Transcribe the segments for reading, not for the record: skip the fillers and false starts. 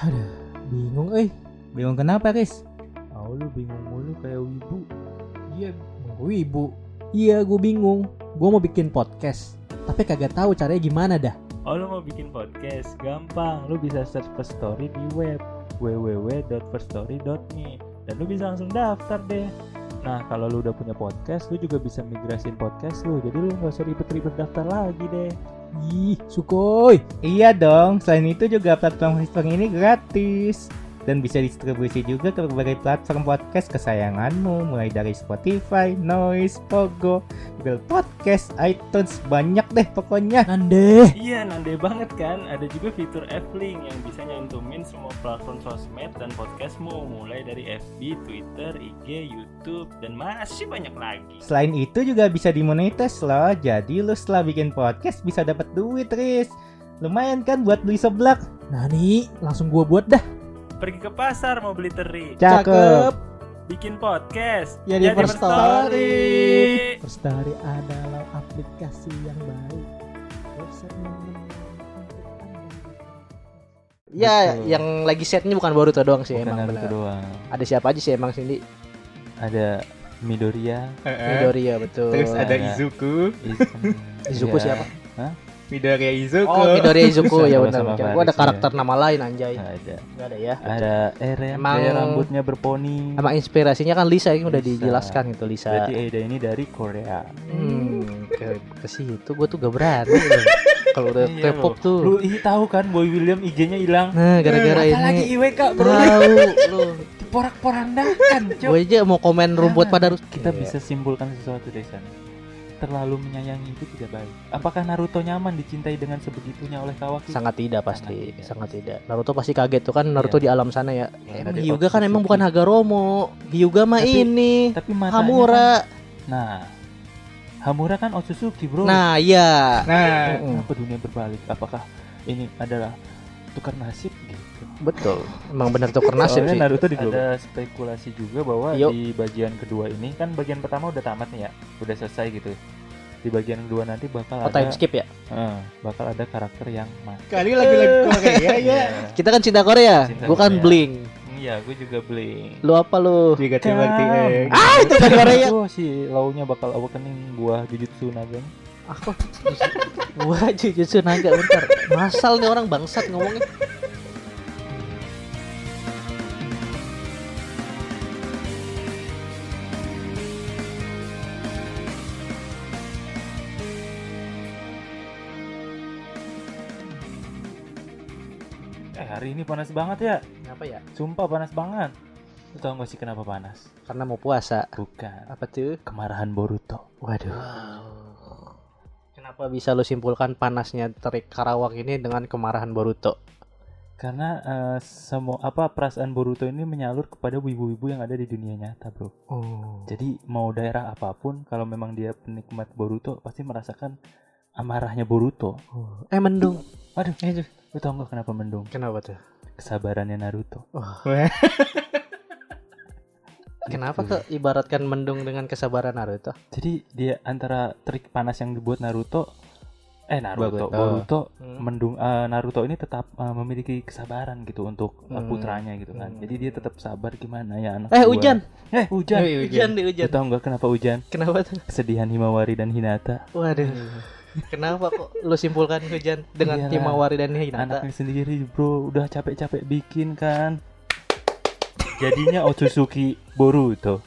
Aduh, bingung Bingung kenapa, Riz? Oh, lu bingung mulu kayak wibu. Iya, wibu. Iya, gue bingung. Gue mau bikin podcast, tapi kagak tahu caranya gimana dah. Oh, lu mau bikin podcast? Gampang, lu bisa search First Story di web www.firststory.me dan lu bisa langsung daftar deh. Nah, kalau lu udah punya podcast, lu juga bisa migrasin podcast lu. Jadi lu gak usah ribet-ribet daftar lagi deh. Ih, sukoi. Iya dong, selain itu juga platform ini gratis dan bisa distribusi juga ke berbagai platform podcast kesayanganmu, mulai dari Spotify, Noise, Pogo, Google Podcast, iTunes, banyak deh pokoknya. Nande. Iya, nande banget kan. Ada juga fitur F-Link yang bisa nyantumin semua platform sosmed dan podcastmu, mulai dari FB, Twitter, IG, YouTube, dan masih banyak lagi. Selain itu juga bisa dimonetis loh. Jadi lu setelah bikin podcast bisa dapat duit, Riz. Lumayan kan buat beli seblak. Nah nih, langsung gua buat dah. Pergi ke pasar mau beli teri. Cakep. Bikin podcast. Ya di First Story. First Story adalah aplikasi yang baik. Ya, betul. Yang lagi setnya bukan Boruto doang sih. Bukan Naruto doang. Ada siapa aja sih emang Cindy? Ada Midoriya. Midoriya betul. Terus ada Izuku. Izuku ya. Siapa? Hah? Midoriya Izuku. Oh, Midoriya Izuku ya benar. Gua ada karakter ya. Nama lain anjay. Enggak ada ya. Ada Eren yang rambutnya berponi. Emang inspirasinya kan Lisa ini udah dijelaskan gitu Lisa. Berarti Aida ini dari Korea. Ke situ gua tuh gak berani. Kalau udah K-pop tuh. Lu ini tahu kan Boy William IG-nya hilang. Nah, gara-gara ini. Apalagi IWK bro. Tahu lu. Porak-porandakan. Gua aja mau komen rumput pada kita bisa simpulkan sesuatu dari sana. Terlalu menyayangi itu tidak baik. Apakah Naruto nyaman dicintai dengan sebegitunya oleh Kawaki? Sangat tidak pasti, sangat tidak. Naruto pasti kaget tuh kan Naruto di alam sana ya. Hyuga kan emang bukan Hagoromo. Hyuga mah ini. Tapi Hamura. Kan, Hamura kan Otsutsuki, bro. Nah, iya. Nah, kenapa dunia berbalik? Apakah ini adalah tukar nasib gitu? Betul. Emang benar tukar nasib sih. Ada spekulasi juga bahwa di bagian kedua ini kan bagian pertama udah tamat nih ya. Udah selesai gitu. Di bagian kedua nanti bakal ada time skip ya. Bakal ada karakter yang mati. Kali lagi Korea ya. Kita kan cinta Korea. Gua kan bling. Iya, gua juga bling. Lu apa lu? Juga tiba-tiba. Itu kan Korea. Oh, si Lau-nya bakal awakening buah Jujutsu Naga. Aku wah Jujutsu Naga bentar. Masal nih orang bangsat ngomongnya. Hari ini panas banget ya. Kenapa ya? Sumpah panas banget. Lu tau gak sih kenapa panas? Karena mau puasa. Bukan. Apa tuh? Kemarahan Boruto. Waduh. Wow. Kenapa bisa lu simpulkan panasnya terik Karawak ini dengan kemarahan Boruto? Karena perasaan Boruto ini menyalur kepada wibu-wibu yang ada di dunia nyata, bro. Oh. Jadi mau daerah apapun, kalau memang dia penikmat Boruto pasti merasakan amarahnya Boruto. Oh. Mendung. Waduh. Lu tau gak kenapa mendung? Kenapa tuh? Kesabarannya Naruto. Kenapa tuh ibaratkan mendung dengan kesabaran Naruto? Jadi dia antara trik panas yang dibuat Boruto. Mendung Naruto ini tetap memiliki kesabaran gitu untuk putranya gitu kan. Jadi dia tetap sabar gimana ya anak. Hujan. Lu tau gak kenapa hujan? Kenapa tuh? Kesedihan Himawari dan Hinata. Waduh. Kenapa kok lu simpulkan hujan dengan Himawari dan Hinata? Anaknya sendiri bro, udah capek-capek bikin kan. Jadinya Otsutsuki Boruto.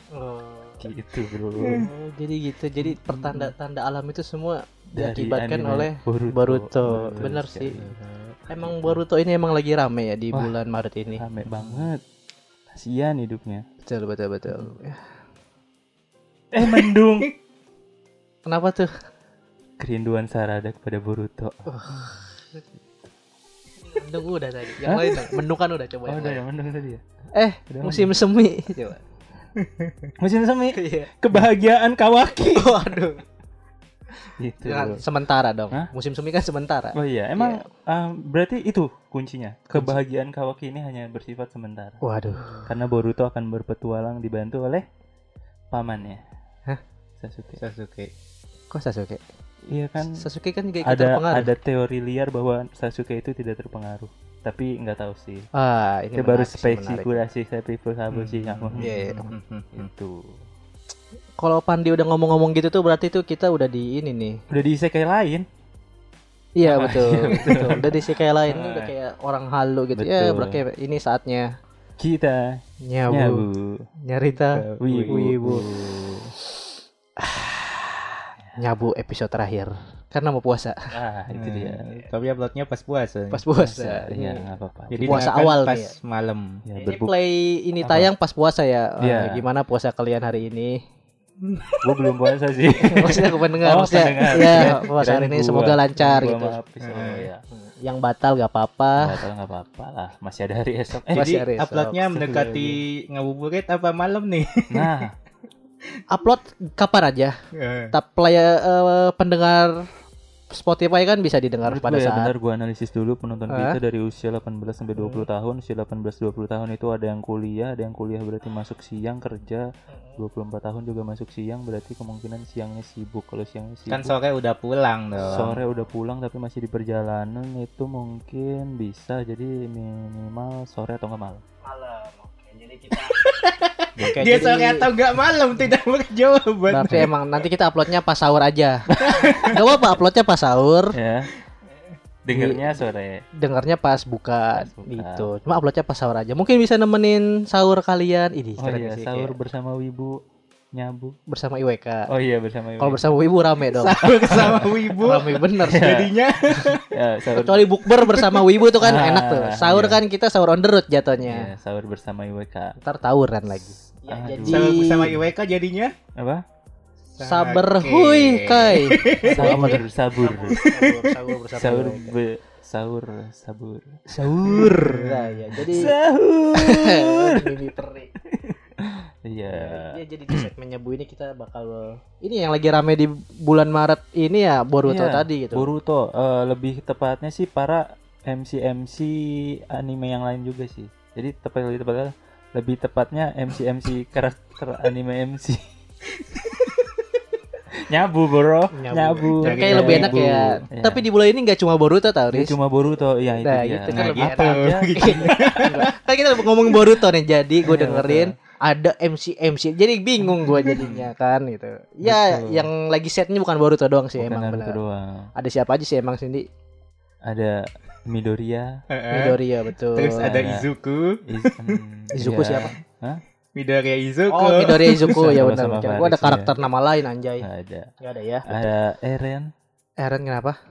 Gitu bro. Jadi gitu, jadi pertanda-tanda alam itu semua diakibatkan oleh Boruto. Bener sih. Emang Boruto ini emang lagi rame ya di bulan Maret ini. Rame banget. Kasian hidupnya. Betul. Mendung. Kenapa tuh? Kerinduan Sarada kepada Boruto. Mendung udah tadi. Yang lain mendung kan udah coba. Udah yang mendung tadi ya. Musim semi. Coba. Musim semi. Kebahagiaan Kawaki. Waduh. Gitu. Kan sementara dong. Hah? Musim semi kan sementara. Oh iya, emang berarti itu kuncinya. Kebahagiaan Kawaki ini hanya bersifat sementara. Waduh. Karena Boruto akan berpetualang dibantu oleh pamannya. Sasuke. Kok Sasuke? Iya kan Sasuke kan juga ikut terpengaruh. Ada teori liar bahwa Sasuke itu tidak terpengaruh. tapi nggak tahu sih. Ah, ini baru spekulasi saya pribadi sih aku. Itu. Kalau Pandi udah ngomong-ngomong gitu tuh berarti tuh kita udah di ini nih. Udah di isekai lain. Iya betul. Udah di isekai lain udah kayak orang halu gitu. Betul. Ya berarti ini saatnya kita nyabu. Nyarita wibu. Nyabu episode terakhir karena mau puasa. Ah, itu dia. Tapi uploadnya pas puasa. Pas puasa. Ya, enggak apa-apa. Jadi puasa awal pas malam. Ya, ini play ini tayang pas puasa ya. Yeah. Gimana puasa kalian hari ini? Gue belum puasa sih. Maksudnya gue pendengar. Oh, pendengar. Ya, puasa hari ini semoga lancar gitu. Ya. Yang batal enggak apa-apa. Batal enggak apa-apa lah. Masih ada hari esok. Jadi uploadnya mendekati ngabuburit apa malam nih? Nah, upload kapan aja. Tapi pendengar Spotify kan bisa didengar pada saat. Benar, gue analisis dulu penonton kita dari usia 18 sampai 20 tahun. Usia 18-20 tahun itu ada yang kuliah berarti masuk siang, kerja 24 tahun juga masuk siang, berarti kemungkinan siangnya sibuk. Kalau siangnya sibuk kan sore udah pulang dong. Sore udah pulang tapi masih di perjalanan itu mungkin bisa jadi minimal sore atau enggak malam. Oke, jadi kita dia sore atau enggak malam tidak berjawaban. Berarti emang nanti kita uploadnya pas sahur aja. Gak apa-apa uploadnya pas sahur. Ya. Dengarnya sore. Dengarnya pas buka gitu. Cuma uploadnya pas sahur aja. Mungkin bisa nemenin sahur kalian. Ini sahur kayak bersama Wibu Nyabu bersama IWK. Oh iya bersama IWK. Kalau bersama Wibu rame dong. Sahur bersama Wibu. Rame bener jadinya. Ya, kecuali bukber bersama Wibu itu kan enak tuh. Sahur kan kita sahur on the road jatuhnya. Iya, sahur bersama IWK. Entar tawuran lagi. Ya, jadi sahur bersama IWK jadinya apa? Saberhuy kai. Sahur. Nah, ya jadi sahur. Bibi peri. Iya. Ya, jadi di segmen Nyabu ini kita bakal ini yang lagi rame di bulan Maret ini ya Boruto tadi gitu. Boruto lebih tepatnya sih para MC anime yang lain juga sih. Jadi lebih tepatnya MC karakter anime MC. Nyabu bro. Kayak lebih enak ya. Tapi di bulan ini enggak cuma Boruto tau Riz. Cuma Boruto ya itu. Nah, gitu kan lebih enak aja gitu. Kan kita ngomong Boruto nih. Jadi gue dengerin ada MC. Jadi bingung gue jadinya kan gitu. Ya betul. Yang lagi setnya bukan Boruto doang sih bukan emang benar. Ada siapa aja sih emang Cindy? Ada Midoriya betul. Terus ada Izuku. Izuku siapa? Hah? Midoriya Izuku ya benar. Gua ada karakter nama lain anjay. Enggak ada ya. Ada Eren. Eren kenapa?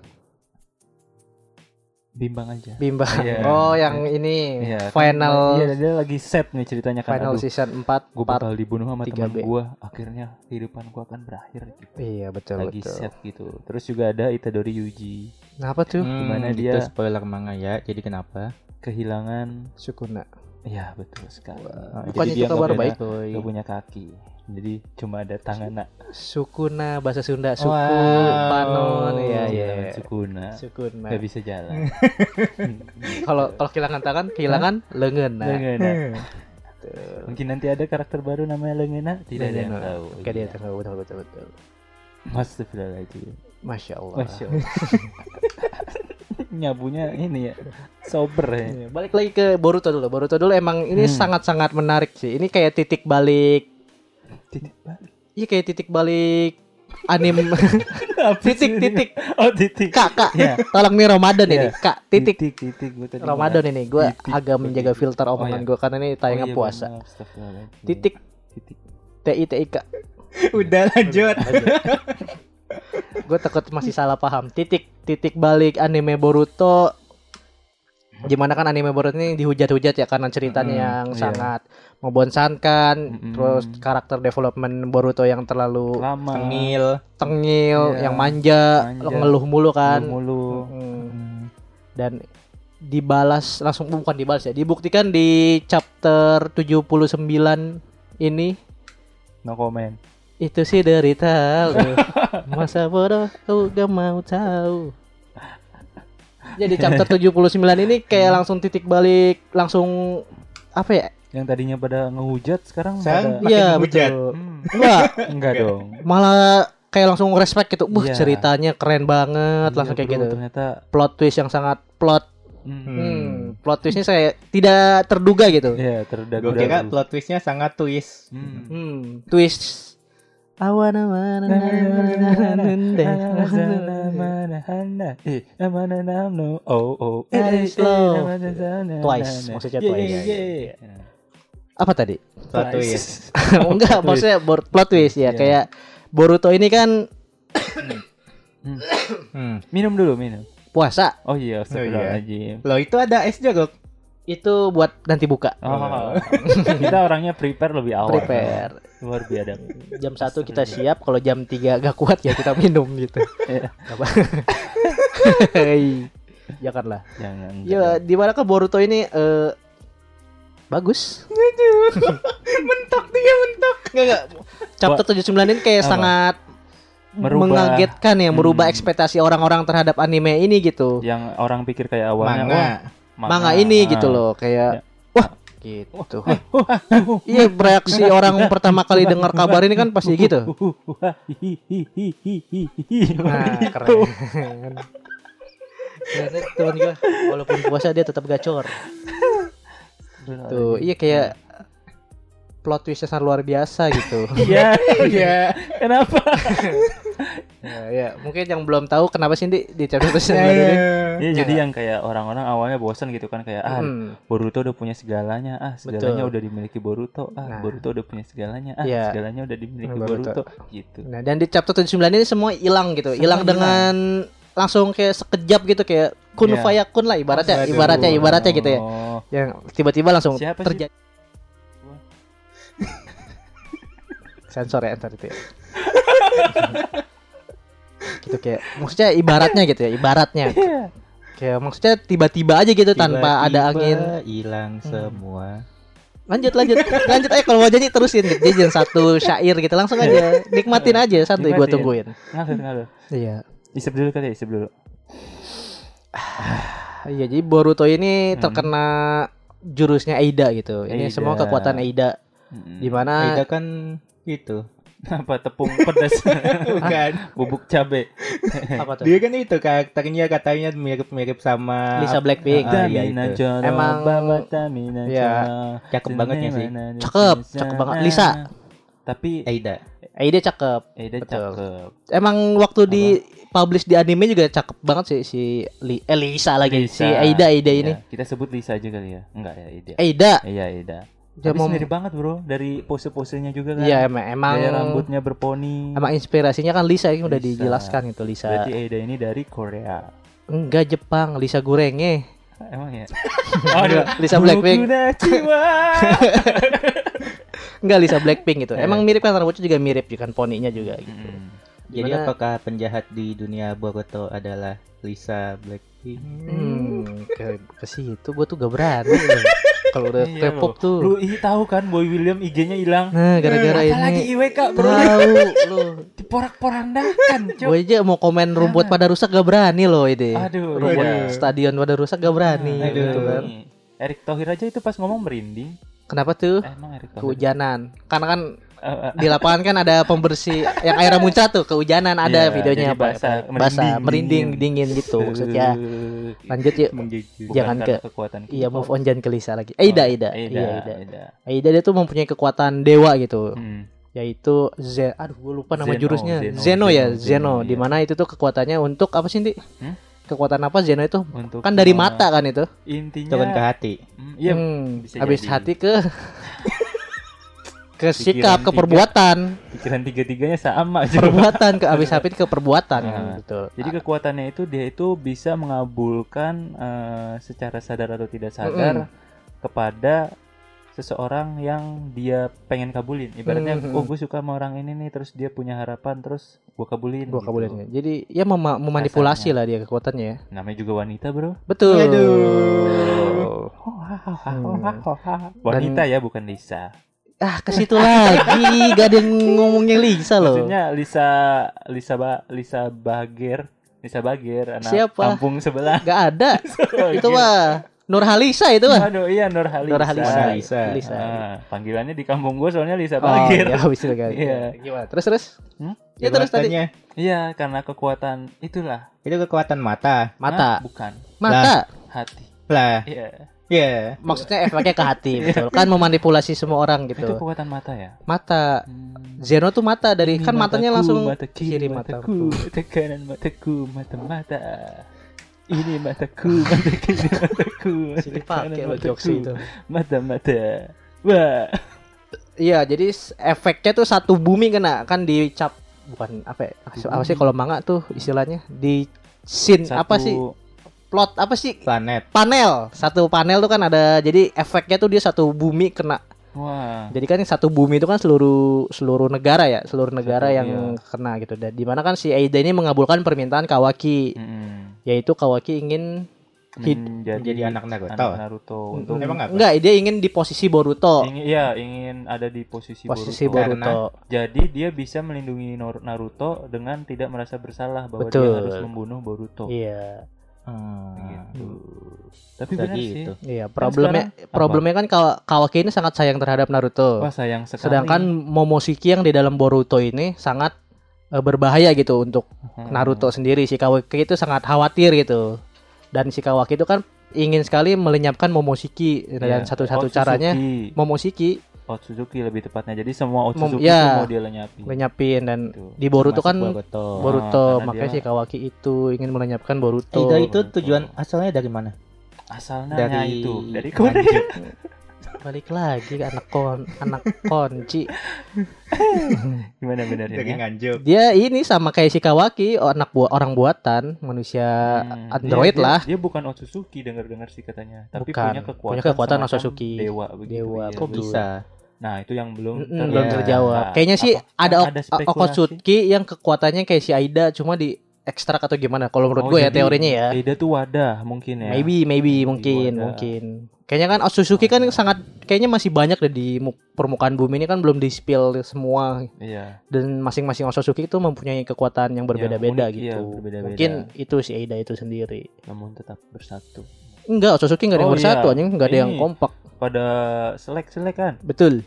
Bimbang aja. Yeah. Oh, yang ini final. Iya, dia lagi set nih ceritanya kan. Final season 4. Gua bakal dibunuh sama teman gua. Akhirnya kehidupan gua akan berakhir gitu. Iya, betul. Lagi set gitu. Terus juga ada Itadori Yuji. Kenapa tuh? Gimana dia? Itu spoiler manga ya. Jadi kenapa? Kehilangan Sukuna. Iya, betul sekali. Wow. Jadi dia enggak punya kaki. Jadi cuma ada tangan. Sukuna bahasa Sunda suku panon ya. Sukuna. Gak bisa jalan. Kalau kehilangan tangan, kehilangan lengan. Mungkin nanti ada karakter baru namanya Lengena, tidak ada yang tahu. Enggak ada yang tahu betul. Masya Allah. Nyabunya ini ya sober ya. Balik lagi ke Boruto dulu emang ini sangat-sangat menarik sih. Ini kayak titik balik. Iya kayak titik balik anime. titik. Kak. Yeah. Tolong nih Ramadan ini. Kak, titik. Ramadan ini gue agak menjaga filter omongan gue karena ini tayangan puasa. Bener. Titik. TITIK. Udah lanjut. Gue takut masih salah paham. Titik balik anime Boruto. Gimana kan anime Boruto ini dihujat-hujat ya karena ceritanya yang sangat membosankan, terus karakter development Boruto yang terlalu lama, tengil, yang manja. Ngeluh mulu kan. Dan dibuktikan di chapter 79 ini. No comment. Itu sih derita lu. Masa bodoh kau gak mau tahu. Jadi chapter 79 ini kayak langsung titik balik. Langsung apa ya, yang tadinya pada ngehujat sekarang pada ngehujat. Enggak dong. Malah kayak langsung respect gitu. Ceritanya keren banget. Langsung kayak gitu ternyata. Plot twist yang sangat plot. plot twistnya saya tidak terduga gitu. Iya, terduga. Gue kira plot twistnya sangat twist. Twist. Twice, maksudnya twice. Apa tadi? Plot twist. Enggak, maksudnya plot twist ya. Kayak Boruto ini kan minum dulu, minum. Puasa. Oh iya, astagfirullahaladzim. Loh, itu ada es jeruk. Itu buat nanti buka. Oh. Kita orangnya prepare lebih awal. Prepare. Ya. Luar biasa. Jam 1 kita siap, kalau jam 3 gak kuat ya kita minum gitu. Janganlah. Jangan. Ya, di mana ke Boruto ini bagus. Mentok dia, mentok. Enggak. Chapter 79 ini kayak sangat mengagetkan ya, merubah ekspektasi orang-orang terhadap anime ini gitu. Yang orang pikir kayak awalnya manga ini gitu loh, kayak wah gitu. Iya, reaksi orang pertama kali dengar kabar ini kan pasti gitu. Nah, keren. Teman gue walaupun puasa dia tetap gacor. Tuh, iya kayak plot twistnya sangat luar biasa gitu. Iya. Kenapa? Ya, mungkin yang belum tahu kenapa sih di chapter ini. Iya, jadi yang kayak orang-orang awalnya bosan gitu kan, kayak Boruto udah punya segalanya, segalanya udah dimiliki Boruto, Boruto udah punya segalanya, segalanya udah dimiliki Boruto gitu. Nah, dan di chapter 79 ini semua hilang gitu. Hilang dengan langsung kayak sekejap gitu, kayak kun fayakun lah ibaratnya gitu ya. Yang tiba-tiba langsung terjadi. Sensor ya entar itu ya. Gitu kayak maksudnya ibaratnya gitu ya, ibaratnya. Kayak maksudnya tiba-tiba aja gitu, tiba-tiba tanpa ada angin hilang semua. Lanjut aja kalau mau jadi terusin gitu. Jadi jangan satu syair gitu, langsung aja. Nikmatin aja, santai, gua tungguin. Ngalir. Iya. Isep dulu kali, isep dulu. Iya, jadi Boruto ini terkena jurusnya Aida gitu. Ini semua kekuatan Aida. Di mana Aida kan itu apa tepung pedas bukan bubuk cabe. Dia kan itu karakternya katanya mirip-mirip sama Lisa Blackpink. Emang ya, cakep banget ya sih. Cakep banget Lisa. Tapi Aida cakep. Emang waktu di publish di anime juga cakep banget sih si Lisa lagi. Si Aida ini. Kita sebut Lisa aja kali ya. Enggak ya, Aida. Iya, Aida. Dia mirip banget bro, dari pose-posenya juga kan. Iya, emang dari rambutnya berponi. Emang inspirasinya kan Lisa yang udah dijelaskan itu Lisa. Berarti Aida ini dari Korea. Enggak, Jepang, Lisa gorengnya. Emang ya? Lisa Blackpink. Enggak, Lisa Blackpink gitu. Emang mirip kan, rambutnya juga mirip kan, poninya juga gitu. Jadi apakah penjahat di dunia Boruto adalah Lisa Blackpink? Ke situ gua tuh gak berani. Kalau udah K-pop tuh. Lu ini tahu kan Boy William IG-nya hilang. Nah, gara-gara ini. Apalagi IWK, bro. Tahu lu. Diporak-porandakan, cuy. Gua aja mau komen rumput pada rusak gak berani loh ini. Aduh, rumput stadion pada rusak gak berani. Aduh. Gitu kan. Erick Thohir aja itu pas ngomong merinding. Kenapa tuh? Emang Erick Thohir. Kehujanan. Karena kan di lapangan kan ada pembersih yang airnya muncrat tuh, kehujanan ada videonya basah, merinding, dingin gitu maksudnya. Lanjut yuk. Jangan ke kekuatan. Iya, move on, jangan ke Lisa lagi. Aida dia tuh mempunyai kekuatan dewa gitu. Yaitu Zeno, di mana itu tuh kekuatannya untuk apa sih, Ndi? Kekuatan apa Zeno itu? Untuk kan dari mata kan itu. Intinya turun ke hati. Iya. Habis hati ke sikap, ke perbuatan. Pikiran tiga-tiganya sama aja. Perbuatan ke habis ke perbuatan gitu. Jadi kekuatannya itu dia itu bisa mengabulkan secara sadar atau tidak sadar kepada seseorang yang dia pengen kabulin. Ibaratnya oh gue suka sama orang ini nih, terus dia punya harapan, terus gue kabulin. Gitu. Jadi ya memanipulasi lah dia kekuatannya ya. Namanya juga wanita, bro. Betul. Aduh. Wanita ya, bukan Lisa. Ke situ lagi, gak ada yang ngomongnya Lisa loh. Maksudnya Lisa Bagir, anak kampung sebelah. Gak ada. Itu mah Nurhalisa itu mah. Aduh, iya Nurhalisa. Ah, panggilannya di kampung gue soalnya Lisa Bagir. Oh, ya habis itu kali. Iya. Gimana? Terus? Ya terus tadi. Iya, karena kekuatan itulah. Itu kekuatan mata. Bukan. Mata. Hati. lah. Iya. Yeah. Maksudnya efeknya ke hati, betul. Kan memanipulasi semua orang gitu. Itu kekuatan mata ya? Mata. Zeno tuh mata dari ini kan mataku, matanya langsung mata kiri, mataku, mata kanan, mataku, mata. Ini mataku, mata kiri, mataku. Sini pakai lo jokes itu. Mata. Wah. Iya, jadi efeknya tuh satu bumi kena kan dicap, bukan apa sih kalau manga tuh istilahnya di scene satu... apa sih? Plot apa sih? Planet. Panel. Satu panel tuh kan ada, jadi efeknya tuh dia satu bumi kena. Wah. Jadi kan satu bumi itu kan seluruh negara ya, yang kena gitu. Dan di mana kan si Aida ini mengabulkan permintaan Kawaki. Mm-hmm. Yaitu Kawaki ingin jadi anak Naruto. Untuk enggak, dia ingin di posisi Boruto. Ingin ada di posisi Boruto. Karena, jadi dia bisa melindungi Naruto dengan tidak merasa bersalah bahwa betul. Dia harus membunuh Boruto. Iya. Gitu. Tapi benar sih. Iya, problemnya kan Kawaki ini sangat sayang terhadap Naruto. Wah, sayang sekali. Sedangkan Momoshiki yang di dalam Boruto ini sangat berbahaya gitu untuk Naruto sendiri. Si Kawaki itu sangat khawatir gitu. Dan si Kawaki itu kan ingin sekali melenyapkan Momoshiki dan satu-satu Otsutsuki. Caranya Otsutsuki lebih tepatnya. Jadi semua Otsutsuki itu mau dia lenyapin dan itu. Di Boruto kan Boruto makanya si Kawaki itu ingin melenyapkan Boruto. Aida itu tujuan asalnya dari mana? Asalnya dari Korea. Balik lagi ke anak konci. Gimana benernya? Dari nganjuk. Dia ini sama kayak si Kawaki, orang buatan, manusia android dia, lah. Dia bukan Otsutsuki dengar-dengar sih katanya, tapi punya kekuatan Otsutsuki. Dewa ya, kok bisa. Nah, itu yang belum terjawab. Nah, kayaknya sih ada Otsutsuki yang kekuatannya kayak si Aida cuma di ekstrak atau gimana? Kalau menurut gue ya teorinya ya. Aida tuh wadah mungkin ya. Maybe mungkin. Kayaknya kan Otsutsuki kan sangat kayaknya masih banyak deh di permukaan bumi ini kan belum di-spill semua. Iya. Dan masing-masing Otsutsuki itu mempunyai kekuatan yang berbeda-beda berbeda-beda. Mungkin itu si Aida itu sendiri. Namun tetap bersatu. Enggak, Otsutsuki enggak ada yang bersatu anjing, enggak ada yang kompak. Pada selek-selek kan? Betul.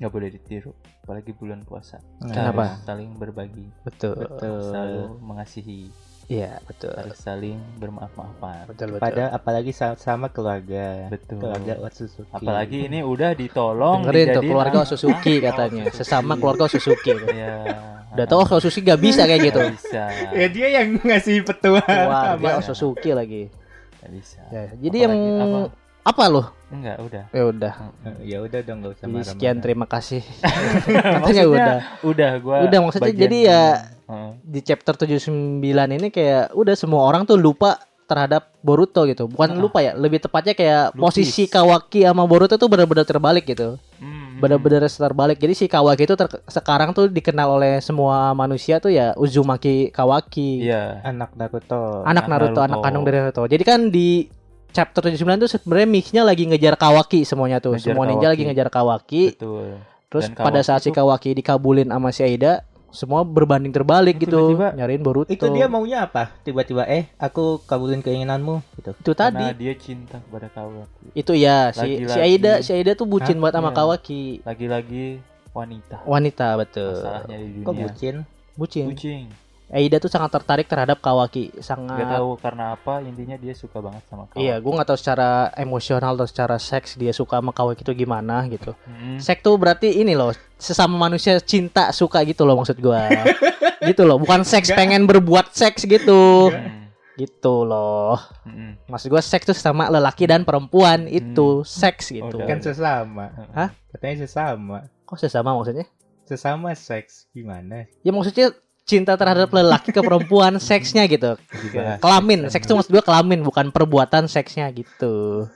Enggak boleh ditiru, apalagi bulan puasa. Kenapa? Saling berbagi. Betul. Selalu mengasihi. Iya, betul. Harus saling bermaaf-maafan. Pada apalagi sama keluarga. Betul. Keluarga Otsutsuki. Apalagi ini udah ditolong dijadiin keluarga Otsutsuki katanya. Sesama keluarga Otsutsuki. Iya. Udah tau Otsutsuki enggak bisa kayak gitu. Gak bisa. Ya dia yang ngasih petua. Wah, dia Otsutsuki lagi. Enggak bisa. Ya, jadi apalagi, yang apa loh? Enggak, udah. Ya udah dong, enggak usah marah-marah. Sekian, terima kasih. Katanya udah gua. Udah maksudnya jadi ya di chapter 79 ini kayak udah semua orang tuh lupa terhadap Boruto gitu. Bukan lupa ya, lebih tepatnya kayak posisi Kawaki sama Boruto tuh benar-benar terbalik gitu. Benar-benar terbalik. Jadi si Kawaki itu sekarang tuh dikenal oleh semua manusia tuh ya Uzumaki Kawaki. Iya, anak Naruto. Anak kandung dari Naruto. Jadi kan di chapter 79 tuh sebenarnya mix-nya lagi ngejar Kawaki semuanya tuh. Semua ninja lagi ngejar Kawaki. Betul. Terus Kawaki pada saat si Kawaki dikabulin sama si Aida, semua berbanding terbalik gitu. Tiba-tiba, nyariin Boruto. Itu dia maunya apa? Tiba-tiba aku kabulin keinginanmu gitu. Itu tadi. Karena dia cinta kepada Kawaki. Itu ya si Aida tuh bucin buat sama Kawaki. Lagi-lagi wanita betul. Masalahnya di dunia. Kok bucin. Aida tuh sangat tertarik terhadap Kawaki, sangat. Gak tahu karena apa, intinya dia suka banget sama Kawaki. Iya, gue nggak tahu secara emosional atau secara seks dia suka sama Kawaki itu gimana gitu. Seks tuh berarti ini loh, sesama manusia cinta suka gitu loh maksud gue. Gitu loh, bukan seks pengen berbuat seks gitu. Gitu loh. Maksud gue seks tuh sama lelaki dan perempuan itu seks gitu. Kan sesama. Hah? Katanya sesama. Kok sesama maksudnya? Sesama seks gimana? Ya maksudnya cinta terhadap lelaki ke perempuan, seksnya gitu. Kelamin, seks itu maksud gue kelamin, bukan perbuatan seksnya gitu.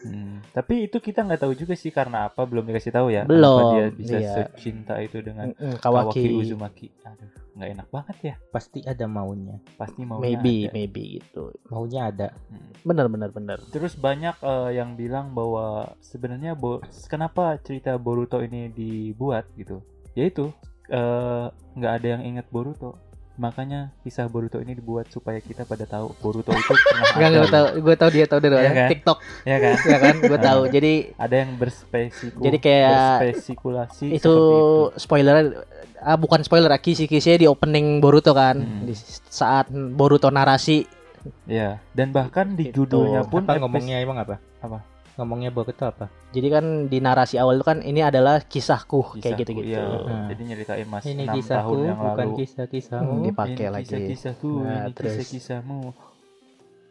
Tapi itu kita nggak tahu juga sih karena apa, belum dikasih tahu ya. Belum. Apa dia bisa secinta itu dengan Kawaki Uzumaki. Aduh, nggak enak banget ya. Pasti ada maunya. Maybe gitu. Maunya ada. Bener. Terus banyak yang bilang bahwa sebenarnya kenapa cerita Boruto ini dibuat gitu? Yaitu nggak ada yang ingat Boruto. Makanya kisah Boruto ini dibuat supaya kita pada tahu Boruto itu pernah ada. Gue tahu dia tahu dari kan? TikTok. Iya kan? Iya kan? Gue tahu. Jadi ada yang berspekulasi. Jadi kayak berspekulasi itu. Spoiler bukan spoiler, kisi-kisinya di opening Boruto kan. Di saat Boruto narasi Iya. Dan bahkan di judulnya itu, pun apa, ngomongnya emang apa? Apa? Ngomongnya Boruto apa? Jadi kan di narasi awal itu kan ini adalah kisahku kayak gitu-gitu. Iya. Nah. Jadi nyeritain Mas ini 6 kisahku, tahun yang lalu. Bukan kisah-kisahmu. Dipakai ini lagi. Kisah-kisahku, nah, ini kisah-kisahmu.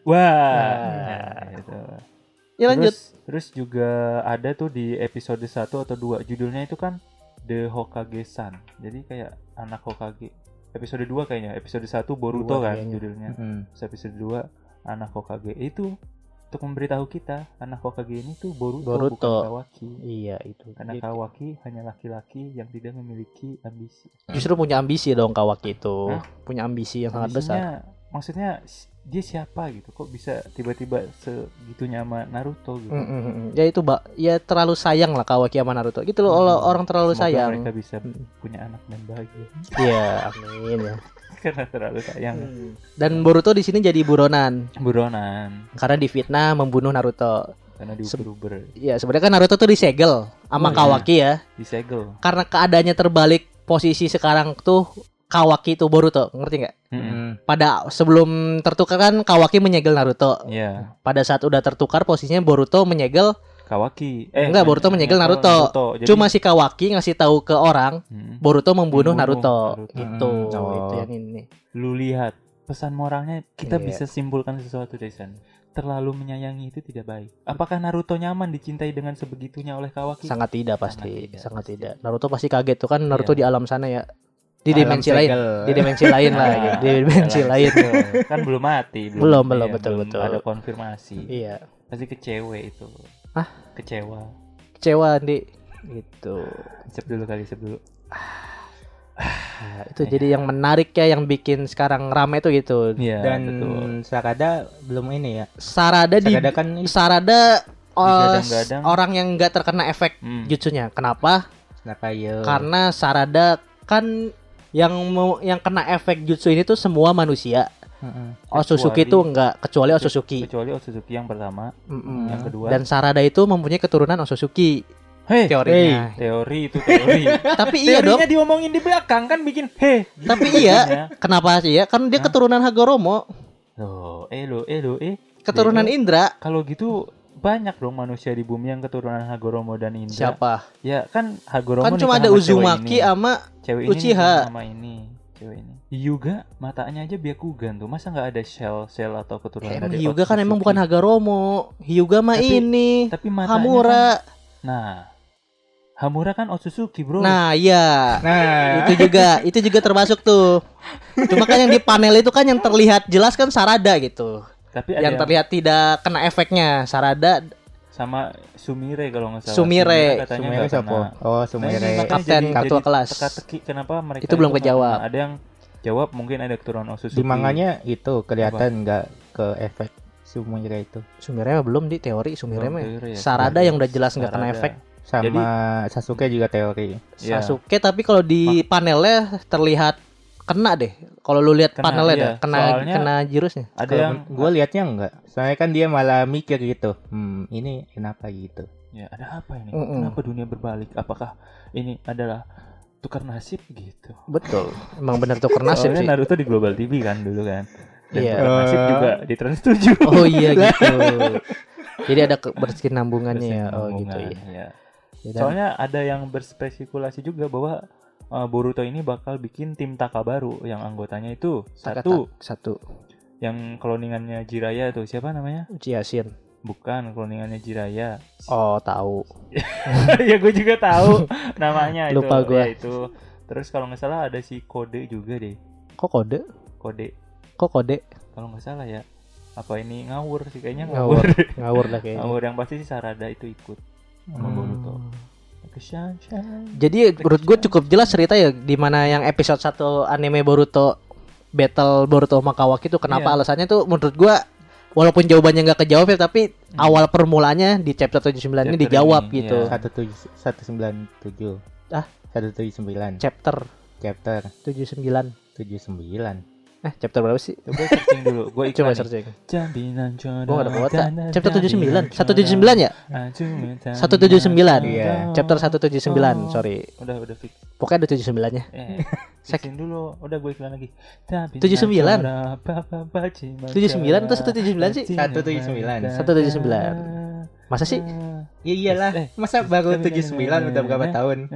Wah. Nah, gitu. Ya lanjut. Terus juga ada tuh di episode 1 atau 2 judulnya itu kan The Hokage-san. Jadi kayak anak Hokage. Episode 2 kayaknya. Episode 1 Boruto kan kayaknya judulnya. Terus episode 2 anak Hokage itu untuk memberitahu kita anak Hokage ini tuh Boruto. Bukan Kawaki. Iya itu. Anak Kawaki hanya laki-laki yang tidak memiliki ambisi. Justru punya ambisi dong Kawaki itu. Hah? Punya ambisi yang ambisinya, sangat besar. Maksudnya dia siapa gitu, kok bisa tiba-tiba segitunya sama Naruto gitu. Ya itu ya terlalu sayang lah Kawaki sama Naruto gitu loh. Orang terlalu semoga sayang mereka bisa punya anak dan bahagia. Iya amin ya. Karena terlalu sayang. Dan Boruto di sini jadi buronan karena difitnah membunuh Naruto karena diuber-uber. Iya sebenarnya kan Naruto tuh disegel sama Kawaki ya. Disegel karena keadaannya terbalik, posisi sekarang tuh Kawaki itu Boruto, ngerti gak? Pada sebelum tertukar kan Kawaki menyegel Naruto. Yeah. Pada saat udah tertukar posisinya Boruto menyegel Kawaki. Boruto menyegel Naruto. Jadi... cuma si Kawaki ngasih tahu ke orang Boruto membunuh Naruto. Gitu. Itu yang ini. Lu lihat pesan moralnya kita bisa simpulkan sesuatu dari sana. Terlalu menyayangi itu tidak baik. Apakah Naruto nyaman dicintai dengan sebegitunya oleh Kawaki? Sangat tidak pasti. Sangat tidak. Naruto pasti kaget tuh kan Naruto di alam sana ya. Di dimensi lain tuh. Kan belum mati. Belum, betul. Ada konfirmasi. Iya. Pasti kecewa itu. Hah? Kecewa Andi. Gitu. Sip dulu. Itu jadi yang menarik ya, yang bikin sekarang rame tuh gitu. Iya, dan betul. Sarada belum ini ya. Sarada orang yang enggak terkena efek jutsunya. Kenapa? Karena Sarada kan yang kena efek jutsu ini tuh semua manusia. Otsutsuki itu enggak, kecuali Otsutsuki. Kecuali Otsutsuki yang pertama, yang kedua. Dan Sarada itu mempunyai keturunan Otsutsuki. Teorinya. Teori itu teori. Tapi iya dong. Teorinya diomongin di belakang kan bikin Tapi iya, kenapa sih ya? Kan dia keturunan Hagoromo. Keturunan Indra. Kalau gitu banyak dong manusia di bumi yang keturunan Hagoromo dan Indra. Siapa? Ya kan Hagoromo kan cuma ada Uzumaki sama Uchiha. Cewek ini. Hyuga matanya aja byakugan tuh. Masa enggak ada shell atau keturunan dari Hyuga kan emang bukan Hagoromo. Hyuga mah ini. Tapi Hamura. Kan, Hamura kan Otsutsuki, bro. Nah, iya. Nah, itu juga termasuk tuh. Cuma kan yang di panel itu kan yang terlihat jelas kan Sarada gitu. Tapi yang terlihat tidak kena efeknya Sarada sama Sumire kalau nggak salah. Sumire siapa? Oh Sumire. Kapten kartu kelas. Teka-teki kenapa mereka itu belum kejawab. Ada yang jawab mungkin ada keturunan Otsutsuki. Di manganya itu kelihatan nggak ke efek Sumire itu. Sumire belum di teori Sumire mah. Ya. Sarada yang udah jelas nggak kena efek. Sama jadi, Sasuke juga teori. Sasuke tapi kalau di panelnya terlihat kena deh. Kalau lu lihat panelnya kena jurusnya. Ada yang gue liatnya enggak. Soalnya kan dia malah mikir gitu. Ini kenapa gitu? Ya, ada apa ini? Kenapa dunia berbalik? Apakah ini adalah tukar nasib gitu? Betul. Emang benar tukar nasib sih. Naruto di Global TV kan dulu kan. Dan tukar nasib juga di Trans 7. Oh iya gitu. Jadi ada berkesinambungannya ya. Oh gitu ya. Soalnya ada yang berspekulasi juga bahwa Boruto ini bakal bikin tim Taka baru yang anggotanya itu satu. Yang kloningannya Jiraiya tuh siapa namanya? Jiasin. Bukan kloningannya Jiraiya. Oh tahu. Ya gue juga tahu namanya. Lupa itu. Lupa gue. Ya, itu. Terus kalau nggak salah ada si Kode juga deh. Kok kode? Kalau nggak salah ya. Apa ini ngawur sih kayaknya ngawur lah kayaknya. Ngawur yang pasti si Sarada itu ikut sama Boruto. Jadi menurut gue cukup jelas cerita ya, dimana yang episode 1 anime Boruto battle Boruto sama Kawaki itu kenapa alasannya tuh menurut gue walaupun jawabannya nggak kejawab ya tapi awal permulaannya di chapter 79 ini dijawab gitu. 179. Chapter 79. Chapter berapa sih? Coba searching dulu. Gue coba searching. Gue ada kuota. Chapter 79. 179 ya? 179. Chapter 179. Sorry. Udah fix. Pokoknya ada 79-nya. Saking dulu, udah gue iklan lagi. 79? 79 atau 179 sih? 179. Masa sih? Ya iyalah, masa baru 79 udah berapa tahun?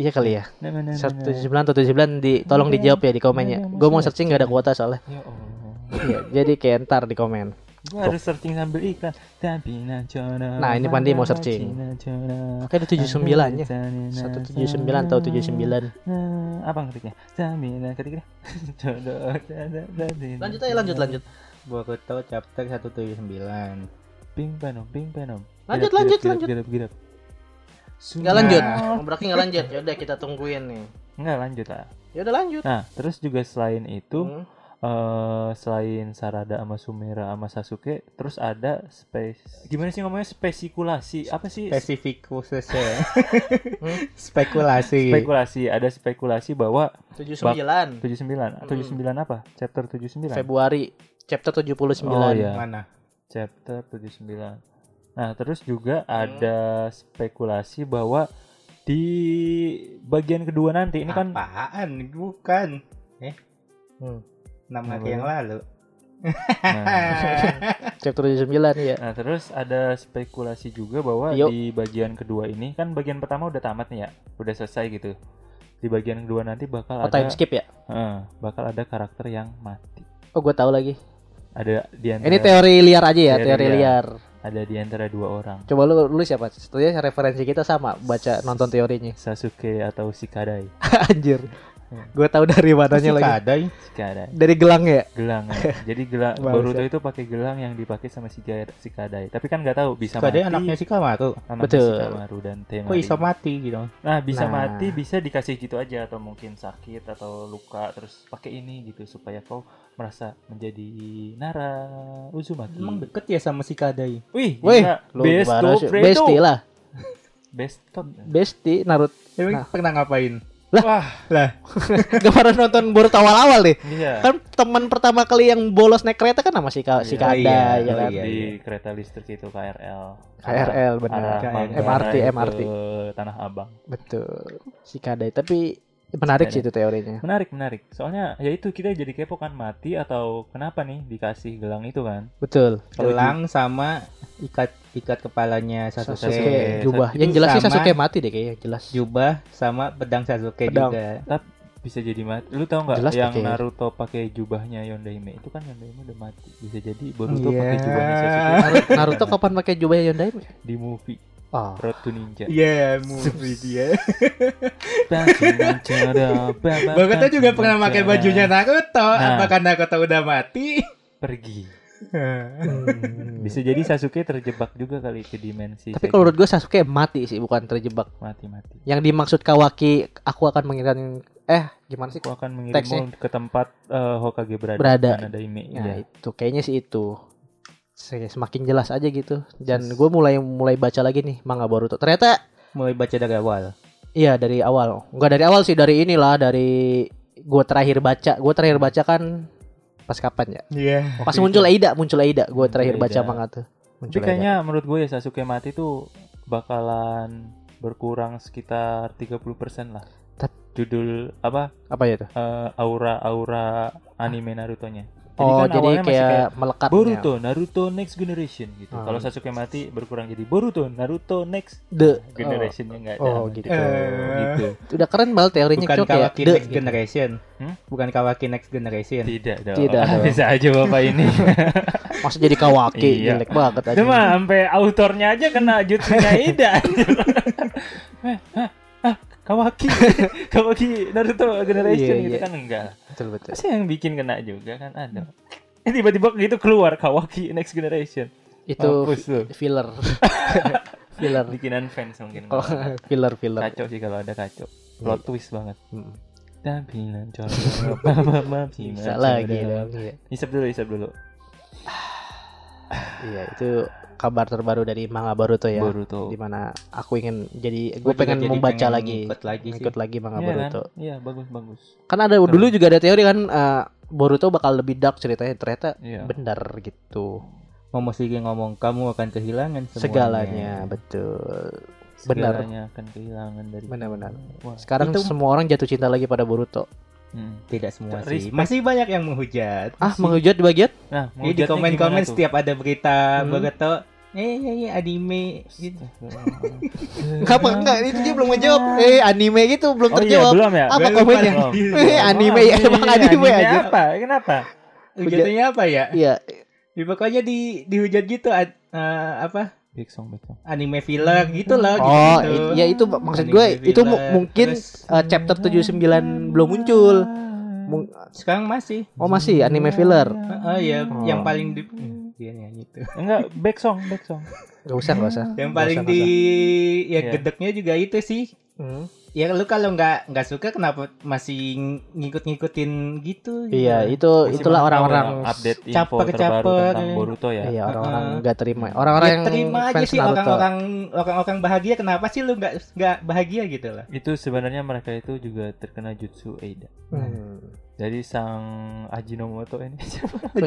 Iya kali ya. 179 atau 79 tolong dijawab ya di komennya. Gue mau searching gak ada kuota soalnya. Iya, jadi kayak entar di komen. Gue harus searching sambil iklan. Nah ini Pandi mau searching. Oke ada 79 nya 179 atau 79. Apa ngetiknya? Lanjut aja lanjut Boruto chapter 179. Ping penom Lanjut girap. Gak lanjut, berarti gak lanjut. Yaudah kita tungguin nih. Gak lanjut lah. Yaudah lanjut. Nah terus juga selain itu selain Sarada sama Sumire sama Sasuke, terus ada gimana sih ngomongnya, spesikulasi apa sih? Spesifikusnya. Spekulasi. Ada spekulasi bahwa 79 apa? Chapter 79. Februari chapter 79. Oh iya. Mana? Chapter 79. Nah, terus juga ada spekulasi bahwa di bagian kedua nanti ini kan apaan? Bukan. Nama yang lalu. Chapter 79 ya. Nah, terus ada spekulasi juga bahwa di bagian kedua ini kan bagian pertama udah tamat nih ya. Udah selesai gitu. Di bagian kedua nanti bakal ada time skip ya? Bakal ada karakter yang mati. Oh, gue tahu lagi. Ada di antara, ini teori liar aja ya, teori liar. Ada di antara dua orang. Coba lu siapa? Setelahnya referensi kita sama, baca nonton teorinya. Sasuke atau Shikadai. Anjir. Gue tahu dari mananya lagi. Shikadai. Dari gelang ya? Gelang. Ya. Jadi gelang Boruto itu pakai gelang yang dipakai sama Shikadai. Tapi kan enggak tahu bisa Shikadai mati. Anaknya Shikamaru. Betul. Shikamaru dan Temari. Kok bisa mati gitu. Nah, bisa mati, bisa dikasih gitu aja atau mungkin sakit atau luka terus pakai ini gitu supaya kau merasa menjadi Nara Uzumaki. Emang deket ya sama Shikadai. Wih, bestie lah. Bestie Naruto. Emang pernah ngapain? Lah. Gak pernah nonton Boruto awal-awal deh. Iya. Kan teman pertama kali yang bolos naik kereta kan sama Shikadai di kereta listrik itu KRL benar. MRT Tanah Abang. Betul. Shikadai tapi menarik sih itu teorinya. Menarik. Soalnya ya itu kita jadi kepo kan, mati atau kenapa nih dikasih gelang itu kan? Betul. Gelang sama ikat kepalanya Sasuke. Jubah. Yang jelas sih Sasuke mati deh kayaknya, jelas. Jubah sama pedang Sasuke juga. Tapi bisa jadi mati. Lu tahu enggak yang Naruto pakai jubahnya Yondaime? Itu kan Yondaime udah mati. Bisa jadi Boruto pakai jubahnya Sasuke. Naruto kapan pakai jubahnya Yondaime? Di movie. Road to Ninja. Iya, movie dia. Boruto juga pernah pakai bajunya Naruto. Apakah Naruto udah mati? Pergi. Bisa jadi Sasuke terjebak juga kali ke dimensi. Tapi kalau menurut gue Sasuke mati sih, bukan terjebak. Mati. Yang dimaksud Kawaki, aku akan mengirim aku akan mengirimmu ke tempat Hokage berada. Ada emailnya. Nah, itu kayaknya sih itu. Semakin jelas aja gitu. Dan gue mulai baca lagi nih manga Boruto. Ternyata mulai baca dari awal. Iya dari awal. Enggak dari awal sih, dari inilah, dari gue terakhir baca. Gue terakhir baca kan pas kapan ya? Iya. Yeah. Pas muncul Aida. Gue terakhir baca manga tuh. Tapi kayaknya menurut gue ya Sasuke mati tuh bakalan berkurang sekitar 30% lah. Judul apa? Apa ya tuh? Aura anime Naruto-nya. Jadi jadi kayak melekat. Boruto, Naruto Next Generation gitu. Kalau Sasuke mati berkurang jadi Boruto, Naruto Next Generation-nya enggak ada. Gitu. Udah keren banget teorinya Cok ya. Bukan Kawaki Next Generation. Bukan Kawaki Next Generation. Tidak. Bisa aja Bapak ini. Masa jadi Kawaki jelek banget aja. Cuma sampai autornya aja kena jutsunya Aida. Kawaki Naruto Generation gitu kan enggak. Betul. Pasti yang bikin kena juga kan ada. Tiba-tiba gitu keluar Kawaki Next Generation. Itu filler bikinan fans mungkin. Filler. Kacau sih kalau ada, kacau. Plot twist banget. Tampilan colok. Bisa lagi dong. Isap dulu. Iya, itu kabar terbaru dari manga Boruto ya. Di mana aku ingin pengen membaca lagi. Ikut lagi manga Boruto. Iya, bagus. Kan ada dulu juga ada teori kan Boruto bakal lebih dark ceritanya, ternyata benar gitu. Momoshiki ngomong kamu akan kehilangan semuanya. Segalanya, betul. segalanya akan kehilangan dari benar-benar. Sekarang itu... semua orang jatuh cinta lagi pada Boruto. Tidak semua sih. Masih banyak yang menghujat. Ah, menghujat di bagian? Nah, di komen-komen setiap ada berita Boruto, anime gitu. Enggak, itu dia belum ngejawab. Anime gitu belum terjawab. Iya, belum ya? Apa komennya? Anime ya, Bang, anime aja. Apa? Kenapa? Hujatannya apa ya? Iya. Di pokoknya dihujat gitu apa? Big song. Anime filler gitu loh. Oh, gitu. Ya itu maksud anime gue filler. Itu mungkin terus, chapter 79 belum muncul. Sekarang masih. Oh, masih anime filler. Iya, yang paling dia nyanyi itu. Enggak, back song. Enggak usah. Yang paling gak usah, gedeknya juga itu sih. Ya lu kalau enggak suka kenapa masih ngikut-ngikutin gitu? Iya, ya. Itulah orang-orang update info terbaru tentang Boruto ya. Iya, orang-orang enggak terima. Orang-orang yang terima aja sih, orang-orang bahagia kenapa sih lu enggak bahagia gitu lah. Itu sebenarnya mereka itu juga terkena jutsu Aida. Dari sang Ajinomoto ini siapa?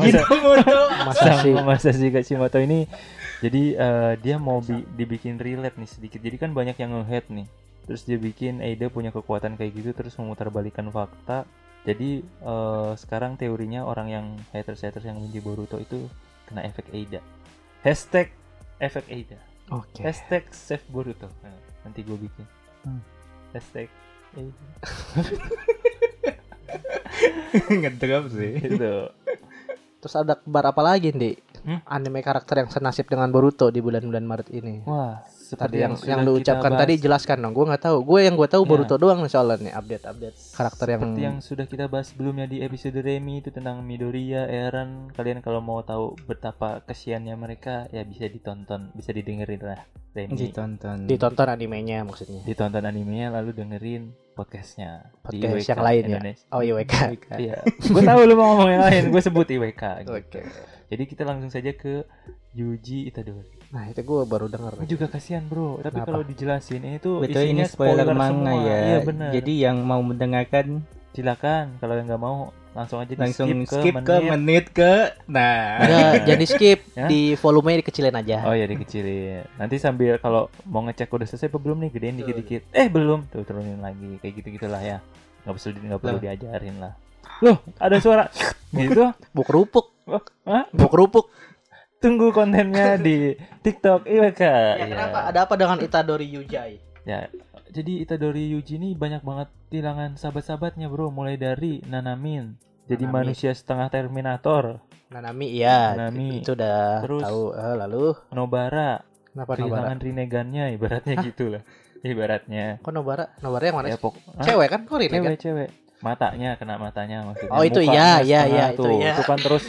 Masashi Kishimoto ini. Jadi dia mau dibikin relate nih sedikit. Jadi kan banyak yang nge-hate nih. Terus dia bikin Aida punya kekuatan kayak gitu, terus memutarbalikkan fakta. Jadi sekarang teorinya orang yang haters yang benci Boruto itu kena efek Aida. Hashtag efek Aida. Oke. Hashtag save Boruto. Nah, nanti gue bikin. Hashtag Aida. Ngedrop sih gitu. Terus ada kabar apa lagi nih? Anime karakter yang senasib dengan Boruto di bulan-bulan Maret ini. Wah, seperti tadi yang lu ucapkan bahas. Tadi jelaskan dong. Gue nggak tahu. Gue tahu ya. Boruto doang soalnya nih update karakter yang. Seperti yang sudah kita bahas sebelumnya di episode Remi itu tentang Midoriya, Eren. Kalian kalau mau tahu betapa kesiannya mereka ya bisa ditonton, bisa didengerin lah. Remi. Ditonton animenya maksudnya. Ditonton animenya lalu dengerin podcastnya yang lain Indonesia. Ya. Oh IWK. Iya. Gue tahu lu mau ngomong yang lain. Gue sebut IWK. Gitu. Oke. Okay. Jadi kita langsung saja ke Yuji Itadori. Nah itu gue baru dengar. Gue juga kasihan bro. Tapi kalau dijelasin ini tuh isinya spoiler manga semua. Ya. Iya, benar. Jadi yang mau mendengarkan silakan. Kalau yang nggak mau langsung aja skip ke menit. Nah. Enggak, jadi skip ya? Di volumenya dikecilin aja. Oh ya dikecilin. Nanti sambil kalau mau ngecek udah selesai apa belum nih gedein dikit-dikit. Belum. Tuh turunin lagi. Kayak gitu-gitulah ya. Enggak perlu diajarin lah. Loh, ada suara gitu. Buk kerupuk. Tunggu kontennya di TikTok IWK. Ya, kenapa? Ada apa dengan Itadori Yuji? Ya. Jadi Itadori Yuji ini banyak banget kehilangan sahabat-sahabatnya bro. Mulai dari Nanamin. Jadi manusia setengah Terminator. Nanami. Itu udah terus, tahu. Lalu Nobara. Kenapa kehilangan Rinnegan-nya ibaratnya gitu lah. Ibaratnya. Kok Nobara yang mana? Ya, cewek kan? Kok Rinnegan? Cewek. Kena matanya maksudnya. Oh itu ya itu ya. Itu kan terus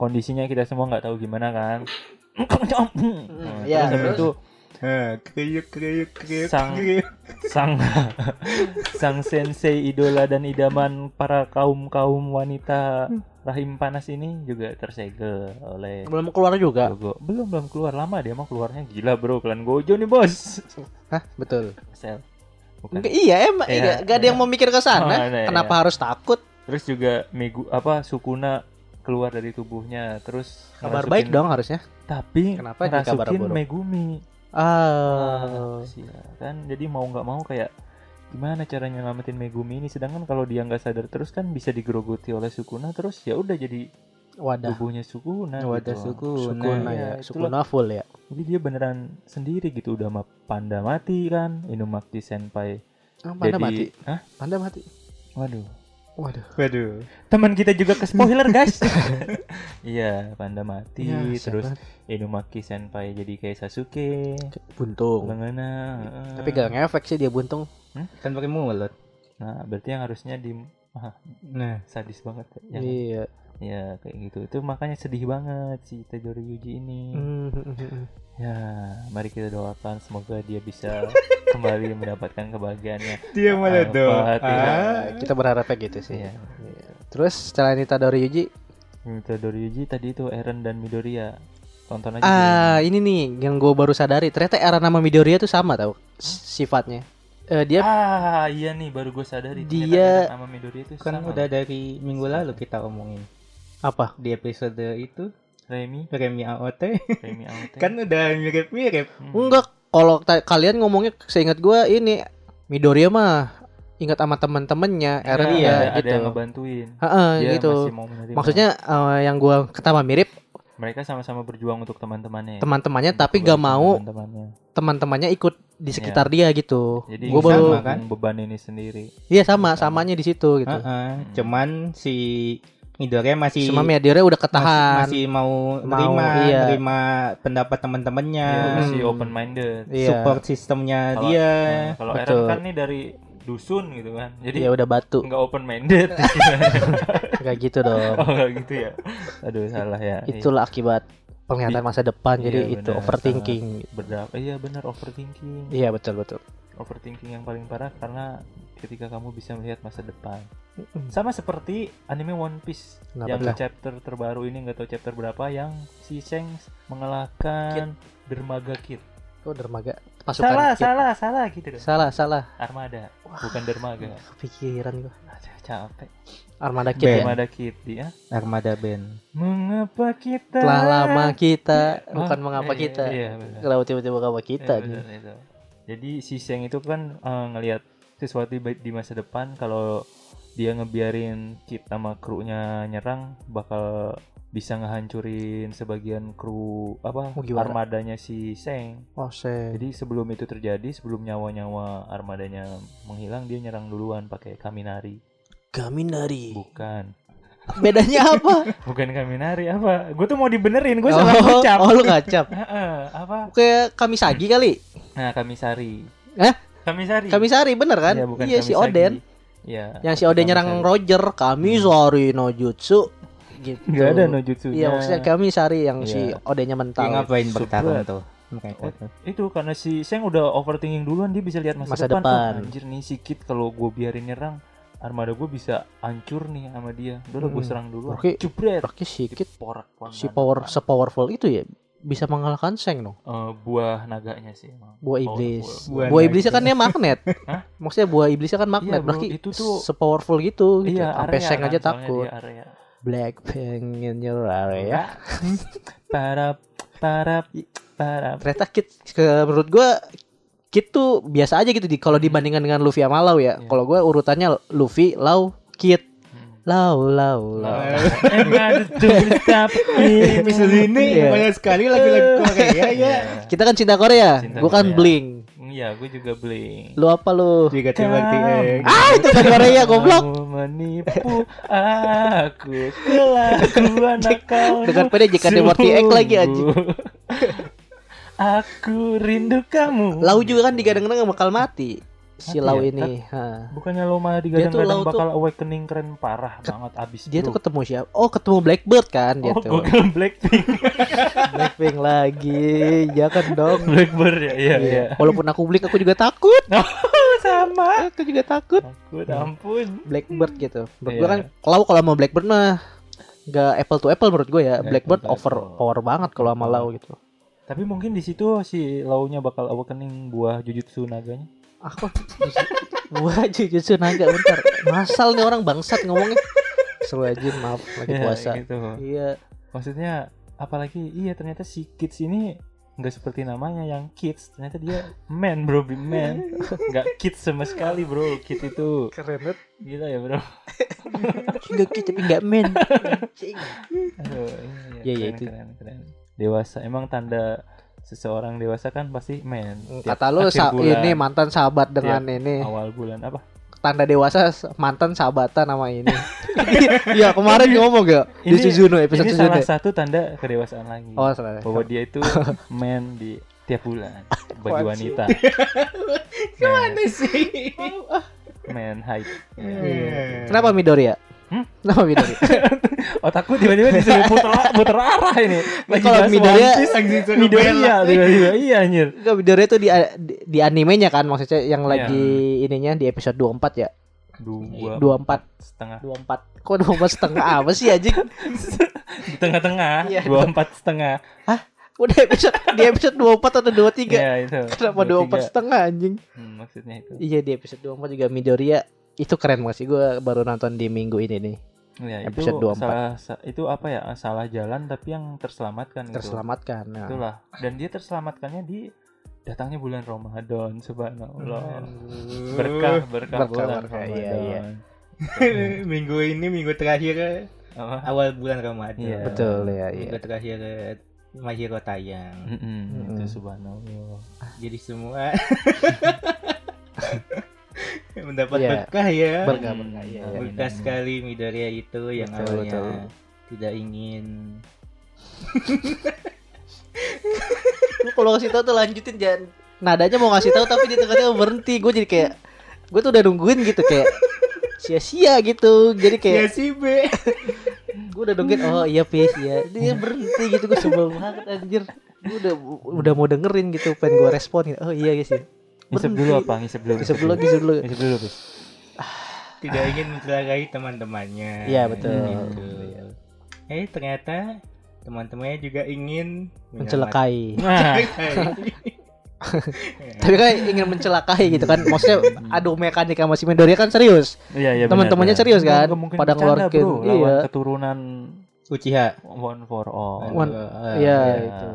kondisinya kita semua gak tahu gimana kan. Terus habis itu kriuk. Sang sensei idola dan idaman para kaum wanita rahim panas ini juga tersegel oleh. Belum keluar juga. Belum keluar, lama dia mau keluarnya gila bro, kalian gojo nih bos. Hah, betul. Sel. Bukan. Iya emang, gak ada yang mau mikir ke sana. Kenapa harus takut? Terus juga Sukuna keluar dari tubuhnya, terus kabar baik dong harusnya. Tapi kenapa ngerasukin Megumi? Kan jadi mau nggak mau kayak gimana caranya nyelamatin Megumi ini, sedangkan kalau dia nggak sadar terus kan bisa digerogoti oleh Sukuna, terus ya udah jadi wadah tubuhnya Sukuna. Sukuna full ya. Jadi dia beneran sendiri gitu, udah sama Panda mati kan, Inumaki senpai. Panda jadi, mati. Hah? Panda mati. Waduh. Teman kita juga ke spoiler guys. Iya, Panda mati ya, terus Inumaki senpai jadi kayak Sasuke. Buntung. Tapi gak ngefek sih dia buntung. Kan pakai mulut. Nah, berarti yang harusnya sadis banget ya. Iya. Ya kayak gitu. Itu makanya sedih banget si Itadori Yuji ini. Ya, mari kita doakan semoga dia bisa kembali mendapatkan kebahagiaannya. Dia malah doa. Kita berharapnya gitu sih. Iya. Terus selain Itadori Yuji tadi itu Eren dan Midoriya. Tonton aja. Ini nih yang gue baru sadari, ternyata Eren sama Midoriya tuh sama tau sifatnya. Iya nih baru gue sadari dia sama Midoriya itu kan sama. Udah dari minggu lalu kita omongin apa di episode itu Remi AOT kan udah mirip-mirip. Enggak Kalau kalian ngomongnya seingat gue ini Midoriya mah ingat sama teman-temannya, Eren ya, gitu. Ada yang ngebantuin. Dia gitu. Maksudnya yang gue ketawa mirip. Mereka sama-sama berjuang untuk teman-temannya. Teman-temannya tapi gak mau teman-temannya ikut di sekitar dia gitu. Jadi gue baru kan beban ini sendiri. Iya samanya di situ gitu. Cuman si Midoriya masih cuma Midoriya udah ketahan. Masih mau nerima pendapat teman-temannya. Iya, masih open minded. Support sistemnya dia. Kalau Eren kan nih dari dusun gitu kan. Jadi ya udah batu. Enggak open minded. Enggak gitu dong. Oh, enggak gitu ya. Aduh, salah ya. Itulah akibat penglihatan masa depan. Jadi bener, itu overthinking. Benar overthinking. Iya, betul. Overthinking yang paling parah karena ketika kamu bisa melihat masa depan. Sama seperti anime One Piece. Kenapa yang chapter terbaru ini enggak tahu chapter berapa yang si Shanks mengalahkan Dermaga Kid. Oh, dermaga pasukan salah gitu dong. Salah armada. Wah, bukan dermaga. Kepikiran gua. Capek. Armada Kid ya? Armada Kid ya. Armada band. Mengapa kita telah lama kita bukan mengapa kita. Kalau tiba-tiba apa kita gitu. Jadi si Seng itu kan ngelihat sesuatu di masa depan. Kalau dia ngebiarin Kid sama krunya nyerang bakal bisa ngehancurin sebagian kru armadanya si Seng. Oh, Seng. Jadi sebelum nyawa-nyawa armadanya menghilang, dia nyerang duluan pakai Kaminari. Kaminari. Bukan. Bedanya apa? Bukan Kaminari apa? Gue tuh mau dibenerin, gue salah ngucap. Oh, lu ngacap. Apa? Kayak Kamisagi kali. Nah, Kamisari. Kamisari. Kamisari bener kan? Iya, si Oden. Iya. Yang si Oden nyerang Roger, Kamisari no jutsu. Gitu. Gak ada nojutsunya. Iya maksudnya Kamisari yang si Odenya mental. Ngapain bertarung tuh? Itu karena si Seng udah overthinking duluan, dia bisa lihat masa depan. Oh, anjir nih si Kid kalau gue biarin nyerang armada gue bisa hancur nih sama dia. Udah gue serang dulu. Jebret. Si Kid powerful itu ya bisa mengalahkan Seng dong. Buah naganya sih emang. Buah iblis. Buah iblisnya kan dia magnet. Maksudnya buah iblisnya kan magnet. Berarti se-powerful gitu. Sampai Seng aja takut. Blackpink in your area. Para. Ternyata menurut gue Kid tuh biasa aja gitu kalau dibandingkan dengan Luffy sama Lau ya. Yeah. Kalau gue urutannya Luffy, Lau, Kid. Lau. Episode ini banyak sekali lagu-lagu Korea ya. Kita kan cinta Korea. Gue kan Blink. Iya, gue juga Blink. Lu apa lu? Juga tiba-tiba. Itu kan Korea goblok. Menipu aku kelakuan nakal. Dengan pada JKT48 lagi anjing. Aku rindu kamu. Lau juga kan digadang-gadang bakal mati. Si Lau ini. Bukannya Lau mah digadang-gadang bakal awakening keren parah banget abis. Dia tuh ketemu siapa? Oh, ketemu Blackbeard kan dia tuh. Oh, bukan Blackpink. Blackpink lagi. Ya kan dong. Blackbeard ya. Iya. Walaupun aku beli aku juga takut. Sama. Aku juga takut, ampun. Blackbird gitu. Menurut gue kan Lau kalau mau Blackbird mah nggak apple to apple menurut gue ya. Blackbird overpower banget kalau sama Lau gitu. Tapi mungkin di situ si Lau-nya bakal awakening buah Jujutsu naganya. Buah Jujutsu naga bentar. Masal nih orang bangsat ngomongnya. Seru aja, maaf lagi puasa. Gitu. Iya. Maksudnya apalagi ternyata si Kids ini nggak seperti namanya yang kids, ternyata dia man bro, man nggak kids sama sekali bro. Kid itu keren banget gila ya bro. Nggak kids tapi nggak man. Keren. Dewasa emang tanda seseorang dewasa kan pasti man. Kata lu ini mantan sahabat dengan ini awal bulan apa tanda dewasa mantan sahabatan nama ini. Iya kemarin ngomong gak di Suzuno episode ini salah satu tanda kedewasaan lagi. Oh, salah. Bahwa dia itu man di tiap bulan bagi wanita. Gimana sih? Man hype. Kenapa Midoriya? Kenapa Midoriya? Otakku tiba-tiba disuruh puter arah ini. Kalau Midoriya tiba-tiba iya anjir. Midoriya tuh di animenya kan maksudnya yang lagi ininya di episode 24 ya. 24 setengah. 24. Kok 24 setengah apa sih anjing? Di tengah-tengah 24 setengah. Hah? Udah di episode 24 atau 23? Iya itu. Kenapa 24 setengah anjing? Maksudnya itu. Iya di episode 24 juga Midoriya itu keren banget sih. Gue baru nonton di minggu ini nih. Ya, episode itu 24. Itu apa ya? Salah jalan tapi yang terselamatkan gitu. Terselamatkan. Itulah. Dan dia terselamatkannya di datangnya bulan Ramadan, subhanallah. Berkah bulan Ramadan. Iya. Minggu ini minggu terakhir awal bulan Ramadan. Iya. Betul ya, iya. Minggu terakhir Mahiro tayang. Itu subhanallah. Jadi semua mendapat berkah ya. Berkah ya. Berkah sekali Midoriya itu yang awalnya tidak ingin. Lu kalau ngasih tahu tuh lanjutin, jangan nadanya mau ngasih tahu tapi di tengahnya berhenti. Gue jadi kayak gue tuh udah nungguin gitu, kayak sia-sia gitu. Jadi kayak ya sih be. Gue udah nungguin, oh iya be ya. Dia berhenti gitu, gue sebel banget anjir. Gue udah mau dengerin gitu, pengen gue respon gitu. Oh iya guys ya. Ngisep dulu. Tidak ingin mencelakai teman-temannya. Iya betul. Gitu. Ternyata teman-temannya juga ingin mencelakai. Tapi kan ingin mencelakai gitu kan. Maksudnya adu mekanika masih Midoriya kan serius. Iya, teman-temannya serius kan. Pada keluarga keturunan Uchiha one for all. Iya itu.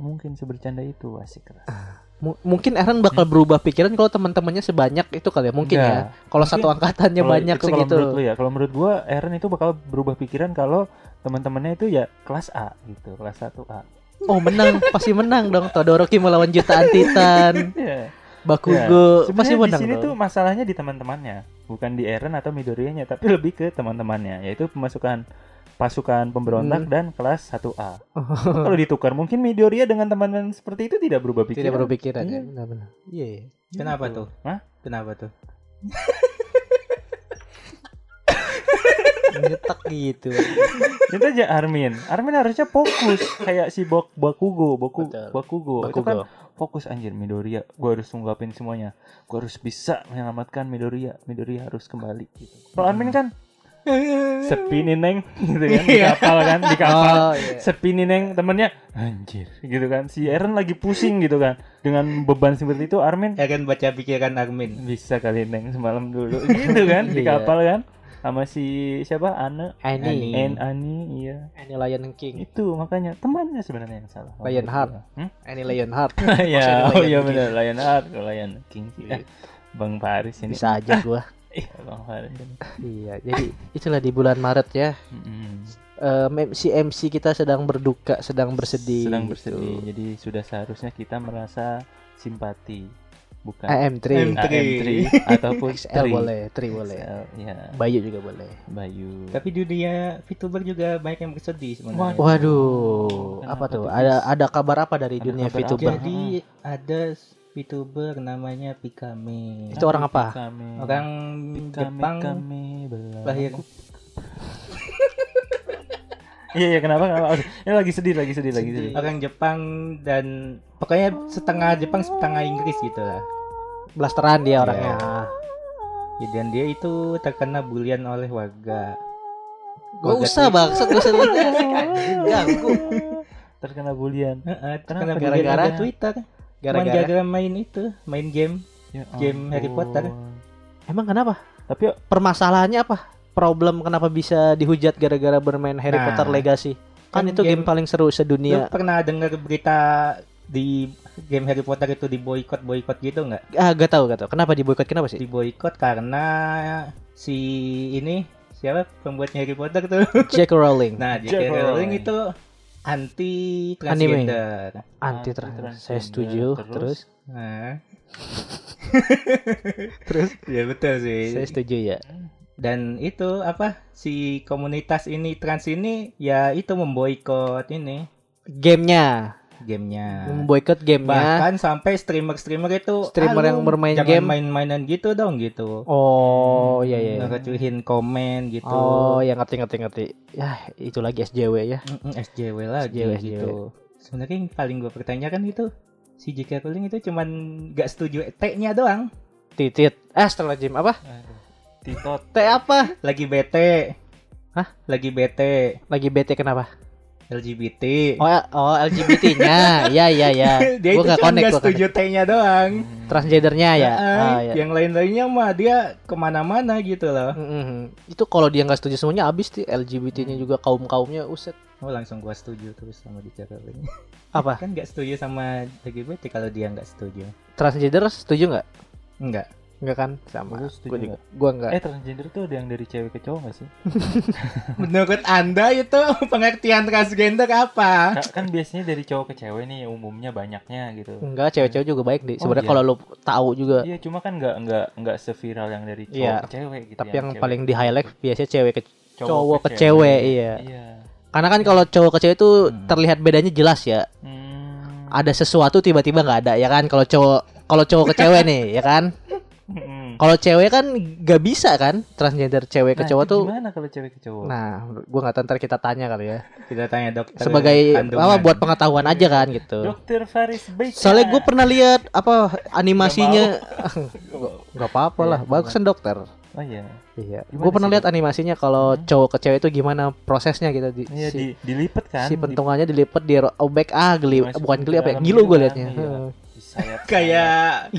Mungkin sebercanda itu asik keras. Mungkin Eren bakal berubah pikiran kalau teman-temannya sebanyak itu kali ya. Mungkin ya. Kalau satu angkatannya banyak segitu. Kalau menurut lu ya. Kalau menurut gua Eren itu bakal berubah pikiran kalau teman-temannya itu ya kelas A gitu, kelas 1A. Oh, menang, pasti menang dong. Todoroki melawan jutaan titan. Bakugo pasti menang. Di sini tuh masalahnya di teman-temannya, bukan di Eren atau Midoriyanya, tapi lebih ke teman-temannya, yaitu pasukan pemberontak dan kelas 1A. Kalau ditukar mungkin Midoriya dengan teman-teman seperti itu tidak berubah pikiran. Tidak berubah pikiran ya, benar-benar. Iya. Yeah. Kenapa tuh? Hah? Kenapa tuh? Ngetak gitu. Kita aja Armin harusnya fokus kayak si Bakugo. Itu kan fokus anjir Midoriya. Gue harus tunggapin semuanya. Gue harus bisa menyelamatkan Midoriya. Midoriya harus kembali gitu. Kalau Armin kan sepi nih neng gitu kan, di kapal sepi nih neng, temennya anjir gitu kan, si Eren lagi pusing gitu kan dengan beban seperti itu. Armin akan baca pikiran Armin, bisa kali neng semalam dulu gitu kan di kapal kan sama si siapa Ani iya Ani Lion King itu, makanya temannya sebenarnya yang salah. Lionheart Ani Lionheart ya, oh iya benar Lionheart kalau Lion King sih Bang Paris ini bisa aja gua. Iya, jadi itulah di bulan Maret ya. MC kita sedang berduka, sedang bersedih. Gitu. Jadi sudah seharusnya kita merasa simpati, bukan AM3 ataupun XL boleh. Ya. Bayu juga boleh. Tapi dunia VTuber juga banyak yang bersedih sebenarnya. Waduh. Apa tuh? Ada kabar apa dari dunia VTuber? Jadi ada VTuber namanya Pikame. Itu orang apa? Pikame. Orang Jepang. Lahir. Iya, kenapa? Ini lagi sedih. Orang Jepang dan pokoknya setengah Jepang, setengah Inggris gitu lah. Blasteran dia orangnya. Ya, dan dia itu terkena bulian oleh warga. Gak usah bangsat, gak usah diganggu. Terkena bulian. Terkena gara-gara Twitter. Gara-gara main itu, main game Harry Potter. Emang kenapa? Tapi permasalahannya apa? Problem kenapa bisa dihujat gara-gara bermain Harry Potter Legacy? Kan itu game paling seru sedunia. Lu pernah dengar berita di game Harry Potter itu diboikot gitu nggak? Gak tau. Kenapa diboikot? Kenapa sih? Diboikot karena si ini siapa pembuatnya Harry Potter tuh? J.K. Rowling. Nah, J.K. Rowling itu anti transgender. Saya setuju. Terus? Terus? Ya betul sih. Saya setuju ya. Dan itu apa? Si komunitas ini trans ini ya itu memboikot ini gamenya. Memboikot gamenya. Bahkan sampai streamer yang bermain jangan game main-mainan gitu dong gitu. Oh iya. Ngecuhin komen gitu. Oh ya ngerti. Ya itu lagi SJW ya. SJW lagi. Gitu. Sebenarnya yang paling gue pertanyakan itu si JK Rowling itu cuman gak setuju T-nya doang. Titit. Astagfirullahaladzim apa? Titot. T apa? Lagi bete. Hah? Lagi bete kenapa? LGBT. Oh LGBT-nya. Ya. Dia gua itu cuma gak setuju T-nya doang. Transgendernya ya. Yang lain-lainnya mah dia kemana-mana gitu loh. Itu kalau dia gak setuju semuanya abis sih LGBT-nya juga kaum-kaumnya uset. Oh langsung gua setuju terus sama diceritakan. Apa? Kan nggak setuju sama LGBT kalau dia nggak setuju. Transgender setuju nggak? Enggak kan? Sama. Gua enggak. Transgender tuh ada yang dari cewek ke cowok nggak sih? Menurut Anda itu pengertian transgender apa? Kan biasanya dari cowok ke cewek nih umumnya banyaknya gitu. Enggak, cewek-cewek juga baik deh. Sebenarnya kalau lu tahu juga. Iya, cuma kan enggak seviral yang dari cowok ke cewek gitu. Tapi yang paling di highlight biasanya cewek ke cowok ke cewek, iya. Karena kan kalau cowok ke cewek itu terlihat bedanya jelas ya. Ada sesuatu tiba-tiba enggak ada ya kan kalau cowok ke cewek nih ya kan. Kalau cewek kan gak bisa kan transgender cewek ke cowok tuh. Gimana kalau cewek ke cowok? Nah, gue nggak tahu, ntar kita tanya kali ya. Kita tanya dokter. Sebagai apa buat pengetahuan aja kan gitu. Dokter Faris Beca. Soalnya gue pernah lihat apa animasinya. Gak apa-apa lah, bagusan dokter. Oh iya. Iya. Gue pernah lihat animasinya kalau cowok ke cewek itu gimana prosesnya gitu. Dilipat kan. Si pentungannya dilipat di obek bukan geli apa ya? Ngilu gue liatnya. Kayak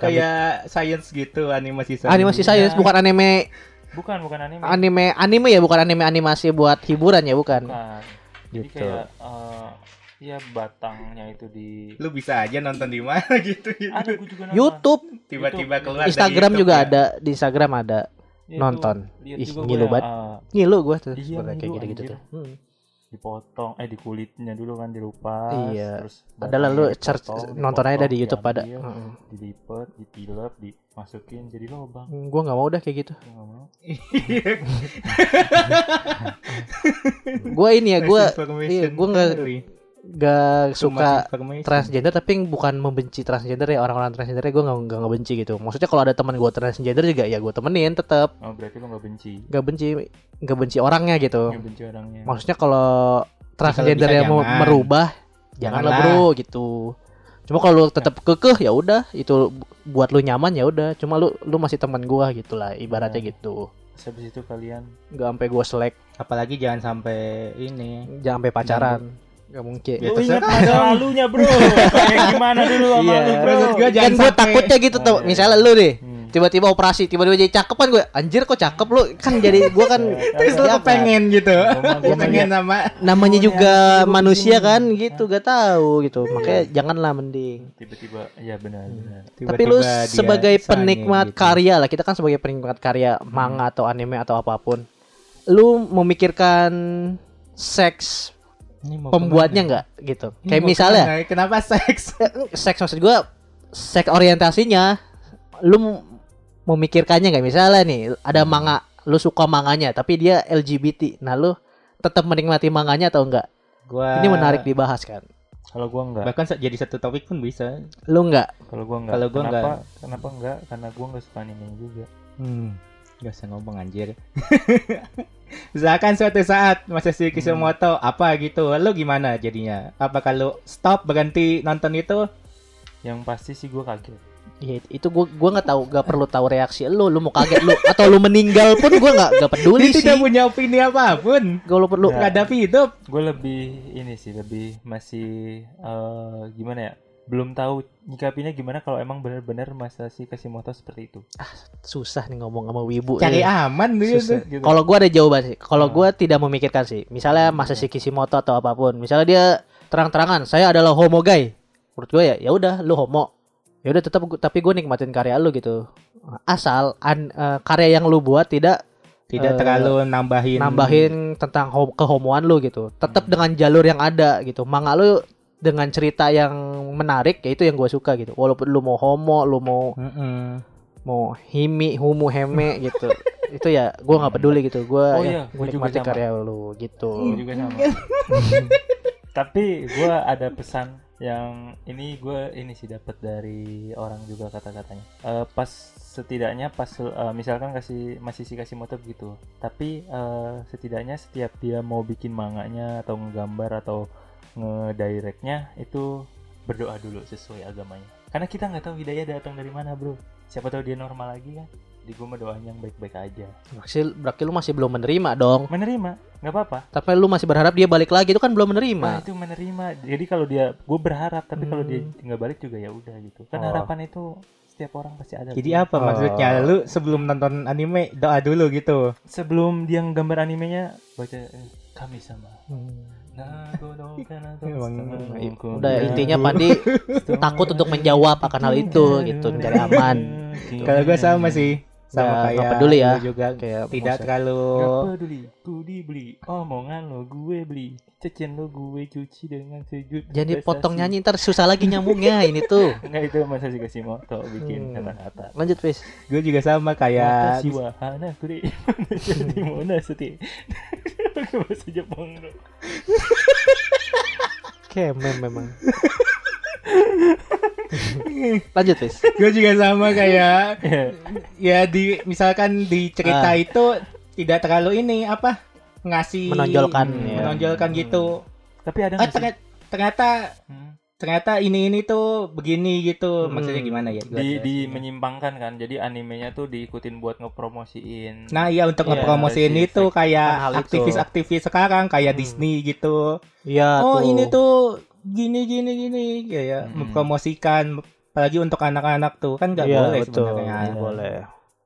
kayak science gitu animasi science bukan anime. Bukan anime. Anime ya, bukan anime animasi buat hiburan ya, bukan. Jadi gitu. Kayak batangnya itu di lu bisa aja nonton di mana gitu. Ada, gue juga nonton. YouTube tiba-tiba keluar Instagram juga ya. Ada di Instagram ada ya, nonton. Ngilu gue tuh seperti kayak gitu tuh. Dipotong di kulitnya dulu kan dilupas, terus ada lalu nonton aja di YouTube pada dilipet, ditilap, dimasukin jadi lobang. Gua nggak mau udah kayak gitu. Gua nggak suka transgender, tapi bukan membenci transgender ya, orang-orang transgender ya, gua nggak benci gitu. Maksudnya kalau ada teman gua transgender juga ya gua temenin tetap. Oh berarti lu nggak benci? Nggak benci orangnya gitu. Nggak benci orangnya. Maksudnya kalau transgender yang mau merubah, janganlah bro gitu. Cuma kalau lu tetap kekeh ya udah, itu buat lu nyaman ya udah. Cuma lu masih teman gua gitulah ibaratnya gitu. Habis itu kalian nggak sampai gua selek. Apalagi jangan sampai ini. Jangan sampai pacaran. Gak mungkin. Lu ingat masa lalunya bro. Kayak gimana dulu sama lu bro. Kan gue takutnya gitu tuh. Misalnya lu deh tiba-tiba operasi, tiba-tiba jadi cakep kan gue. Anjir kok cakep lu. Kan jadi gue kan terus lu pengen gitu. Gue pengen sama. Namanya juga manusia kan gitu. Gak tahu gitu. Makanya janganlah mending. Tiba-tiba ya benar. Tapi lu sebagai penikmat karya lah. Kita kan sebagai penikmat karya manga atau anime atau apapun. Lu memikirkan seks pembuatnya enggak gitu. Kayak misalnya kenapa seks maksud gue seks orientasinya lu memikirkannya enggak. Misalnya nih ada manga, lu suka manganya tapi dia LGBT. Nah, lu tetap menikmati manganya atau enggak? Ini menarik dibahas kan. Kalau gue enggak. Bahkan jadi satu topik pun bisa. Lu enggak? Kalau gue enggak. Kenapa enggak? Karena gue enggak suka anime juga. Gak usah ngomong anjir. Misalkan suatu saat Masashi Kishimoto apa gitu, lu gimana jadinya? Apakah lu stop berhenti nonton itu? Yang pasti sih gue kaget. Iya, itu gue nggak tahu, nggak perlu tahu reaksi lu mau kaget lu atau lu meninggal pun gue nggak peduli sih. Tidak punya opini apapun. Gue perlu menghadapi hidup. Gue lebih ini sih, lebih masih gimana ya? Belum tahu nyikapinya gimana kalau emang benar-benar Masashi Kishimoto seperti itu. Susah nih ngomong sama wibu. Cari aman susah, gitu. Kalau gue ada jawaban sih. Kalau gue tidak memikirkan sih. Misalnya Masashi Kishimoto atau apapun. Misalnya dia terang-terangan saya adalah homo guy. Menurut gue ya udah lu homo. Ya udah tetap, tapi gue nikmatin karya lu gitu. Asal karya yang lu buat tidak terlalu nambahin tentang kehomoan lu gitu. Tetap dengan jalur yang ada gitu. Manga lu dengan cerita yang menarik, ya itu yang gue suka gitu. Walaupun lu mau homo, lu mau himi, humu, heme gitu. Itu ya gue gak peduli gitu. Gue nikmati karya lu gitu. Gue juga sama. Tapi gue ada pesan yang ini gue ini sih dapat dari orang juga kata-katanya. Pas setidaknya pas misalkan Masashi Kishimoto gitu. Tapi setidaknya setiap dia mau bikin manganya atau ngegambar atau ngedirectnya itu berdoa dulu sesuai agamanya. Karena kita nggak tahu hidayah datang dari mana bro. Siapa tahu dia normal lagi kan. Jadi gue doanya yang baik-baik aja. Berarti lu masih belum menerima dong. Menerima, nggak apa-apa. Tapi lu masih berharap dia balik lagi, itu kan belum menerima. Nah, itu menerima. Jadi kalau dia, gue berharap. Tapi kalau dia nggak balik juga ya udah gitu. Kan harapan itu setiap orang pasti ada. Jadi apa maksudnya? Lu sebelum nonton anime doa dulu gitu. Sebelum dia nggambar animenya baca. kami sama. Udah intinya Pandi takut untuk menjawab akan hal itu gitu, mencari aman. Kalau gue sama sih, sama kayak peduli ya, juga kayak tidak terlalu peduli. Budi beli omongan lo, gue beli cecen lo, gue cuci dengan sejut. Jadi potong nyanyi ntar susah lagi nyambungnya ini tuh. Enggak, itu Masashi Kishimoto bikin kata-kata. Lanjut Fis. Gue juga sama kayak Siwahana Kuri. Jadi mana seti. Pakai bahasa Jepang lo. Kemen memang. Lanjut Fis. Gue juga sama kayak ya di misalkan di cerita itu tidak terlalu ini apa ngasih menonjolkan gitu. Tapi ada ternyata ini tuh begini gitu. Maksudnya gimana ya? Di menyimpangkan kan. Jadi animenya tuh diikutin buat ngepromosiin. Nah, iya untuk ngepromosiin itu kayak aktivis-aktivis sekarang kayak Disney gitu. Iya tuh. Oh, ini tuh gini ya. Mempromosikan apalagi untuk anak-anak tuh kan enggak boleh sebenarnya. Iya, boleh.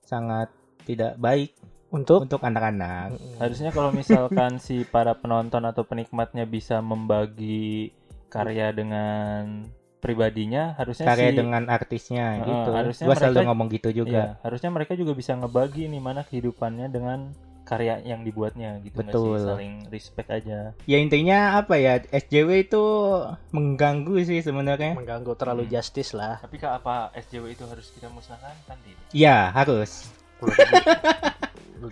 Sangat tidak baik. Untuk anak-anak. Harusnya kalau misalkan si para penonton atau penikmatnya bisa membagi karya dengan pribadinya, harusnya karya dengan artisnya gitu. Gua selalu ngomong gitu juga. Ya, harusnya mereka juga bisa ngebagi nih mana kehidupannya dengan karya yang dibuatnya gitu. Betul. Sih, saling respect aja. Ya intinya apa ya, SJW itu mengganggu sih sebenarnya. Mengganggu terlalu justice lah. Tapi apa SJW itu harus kita musnahkan kan? Iya, harus.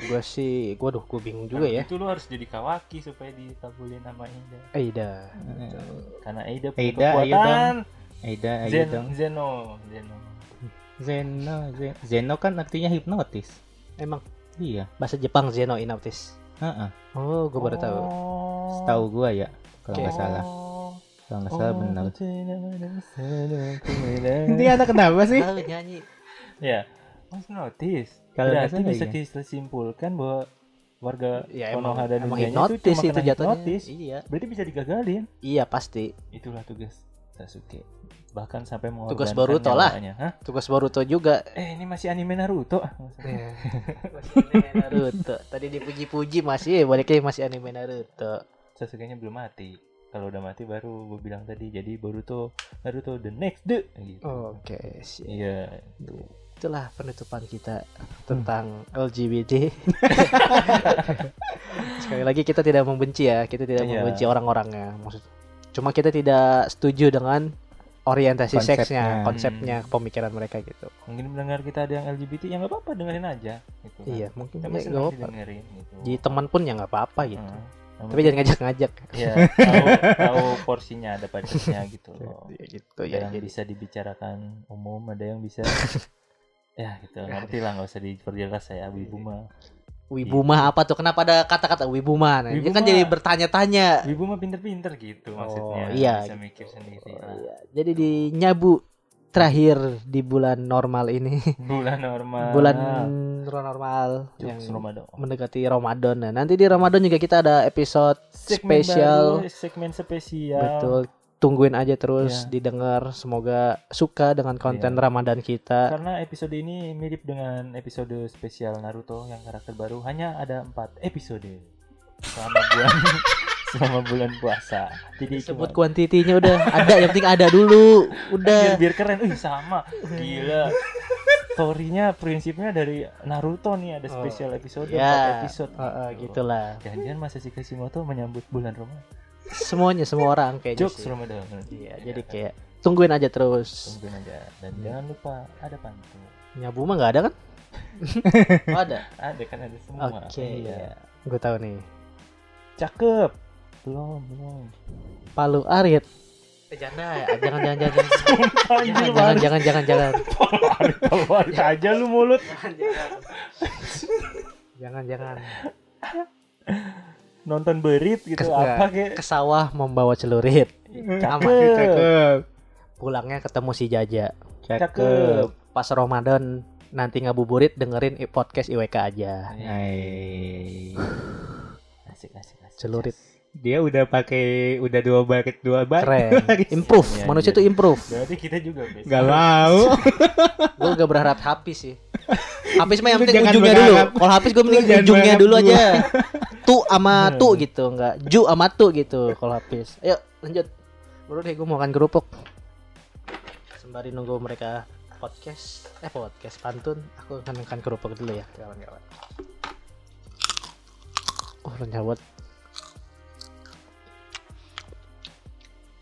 Gue sih, gue bingung juga ya. Itu lu harus jadi Kawaki supaya ditabulin sama Aida. Karena Aida punya kekuatan. Zeno. Zeno kan artinya hipnotis. Emang? Iya. Bahasa Jepang Zeno hipnotis. Oh, gue baru tahu. Setahu gue ya, kalau nggak salah. Kalau nggak salah benar. Ini anak kenapa sih? Lalu nyanyi. Ya. Mas notis. Kalau berarti bisa kita simpulkan bahwa warga Konoha dan Ninjanya itu cuma kena hipnotis. Iya. Berarti bisa digagalin. Iya pasti. Itulah tugas Sasuke. Bahkan sampai mengorbankan. Tugas Boruto lah. Hah? Tugas Boruto juga. Ini masih anime Naruto. Masih anime Naruto. Tadi dipuji-puji masih, baliknya masih anime Naruto. Sasuke-nya belum mati. Kalau udah mati baru gue bilang tadi. Jadi Boruto, Naruto the next the. Gitu. Oke. Iya. Itulah penutupan kita tentang LGBT. Sekali lagi kita tidak membenci ya, kita tidak membenci orang-orangnya. Maksud, cuma kita tidak setuju dengan orientasi seksnya, konsepnya, pemikiran mereka gitu. Mungkin mendengar kita ada yang LGBT, ya nggak apa-apa, dengerin aja. Gitu, kan? Iya, mungkin nggak apa-apa. Gitu. Di teman pun ya nggak apa-apa gitu. Tapi jangan ngajak-ngajak. Iya, tahu porsinya, ada batasnya gitu. Loh. Gitu ya. Yang bisa dibicarakan umum, ada yang bisa. Ya gitu, ngerti lah, gak usah diperjelas ya, Wibuma. Wibuma apa tuh? Kenapa ada kata-kata Wibuma? Nah, Wibuma kan jadi bertanya-tanya. Wibuma pinter-pinter gitu maksudnya. Iya. Bisa mikir sendiri. Iya. Jadi di Nyabu terakhir di bulan normal ini. Bulan normal. Yang mendekati Ramadan. Nah, nanti di Ramadan juga kita ada episode spesial. Segmen spesial. Betul. Tungguin aja terus, didengar. Semoga suka dengan konten Ramadan kita. Karena episode ini mirip dengan episode spesial Naruto yang karakter baru. Hanya ada 4 episode selama bulan puasa. Jadi sebut kuantitinya udah ada, yang penting ada dulu. Udah. Biar keren. Sama. Gila. Story-nya prinsipnya dari Naruto nih, ada spesial episode, 4 episode. Gitulah. Jangan-jangan Masashi Kishimoto menyambut bulan Ramadan. Semua orang kayaknya sih. Iya, jadi kayak tungguin aja terus. Tungguin aja. Dan jangan lupa ada pantun. Nyabu mah enggak ada kan? Oh, ada. Ada kan, ada semua. Oke. Iya. Gue tahu nih. Cakep. Belum. Palu arit. Jangan. Jangan. Palu arit aja lu mulut. Jangan. Nonton berit gitu apa kayak ke sawah membawa celurit. Cakep. Pulangnya ketemu si Jaja. Cakep. Pas Ramadan nanti ngabuburit dengerin podcast IWK aja. Asik. Celurit. Dia udah 2 bucket. Keren. Improve. Ya, manusia tuh improve. Berarti kita juga best. Gak mau. Gue gak berharap habis sih. Habis mah yang penting ujungnya dulu. Kalau habis gue mending ujungnya dulu aja. tu sama tu gitu, enggak ju sama tu gitu kalau habis. Ayo lanjut. Baru deh gue mau makan kerupuk. Sembari nunggu mereka podcast pantun, aku akan makan kerupuk dulu ya, kawan-kawan. Oh, renyah banget.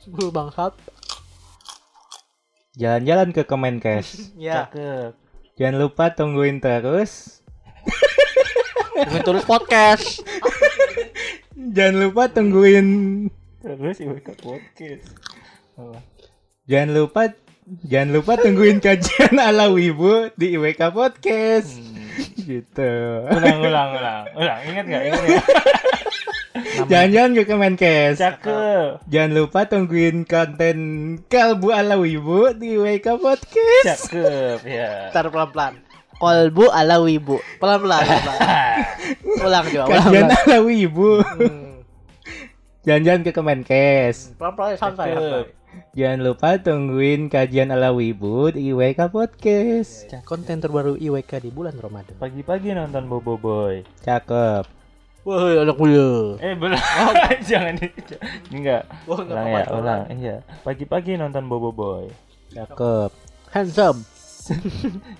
Bulu bangsat. Jalan-jalan ke Kemenkes. Iya. Cakep. Jangan lupa tungguin terus. Tungguin terus podcast. Jangan lupa tungguin terus IWK Podcast. Jangan lupa tungguin kajian ala wibu di IWK Podcast. Gitu. Ulang. Ingat enggak? Jangan-jangan ke Kemenkes. Cakep. Jangan lupa tungguin konten Kalbu ala wibu di IWK Podcast. Cakep, ya. Ntar pelan-pelan. Kolbu ala wibu. Pelan-pelan. Ulang juga. Kajian ala wibu. Jangan-jangan ke Kemenkes. Pelan-pelan santai. Jangan lupa tungguin kajian ala wibu di IWK Podcast. Cakep. Konten terbaru IWK di bulan Ramadan. Pagi-pagi nonton Bobo Boy. Cakep. Woi, anak muda. Belum. Jangan. Enggak. Ulang. Iya. Pagi-pagi nonton Bobo Boy. Cakep. Handsome.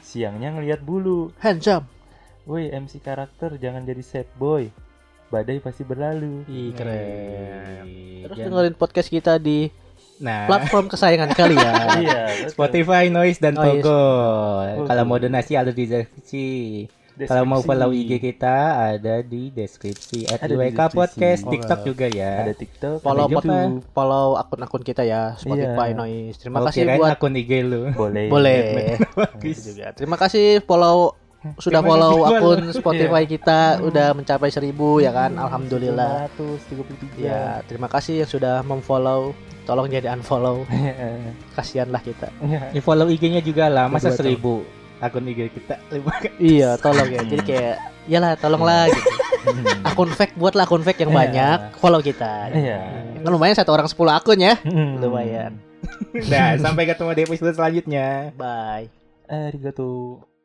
Siangnya ngelihat bulu. Handsome. Woi, MC karakter jangan jadi sad boy. Badai pasti berlalu. Ih, keren. Terus dengerin podcast kita di platform kesayangan kalian. Iya, Spotify, Noise dan Togo. Kalau mau donasi ada di deskripsi. Kalau mau follow IG kita ada di deskripsi. Ada IWK Podcast, TikTok juga ya. Ada TikTok. Follow akun-akun kita ya, Spotify, Noise. Terima kasih buat akun IG lu. Boleh. Juga. Terima kasih follow akun Spotify kita udah mencapai 1,000 ya kan. Alhamdulillah. 133. Ya, terima kasih yang sudah memfollow. Tolong jadi unfollow. Kasianlah kita. Di follow IG-nya juga lah, masa 1,000. Akun IG kita 5. Iya, tolong ya. Jadi kayak iyalah tolonglah gitu. Akun fake buatlah akun fake yang banyak, follow kita. Iya. Kan lumayan 1 orang 10 akun ya. Lumayan. Nah, sampai ketemu di episode selanjutnya. Bye. Arigatou.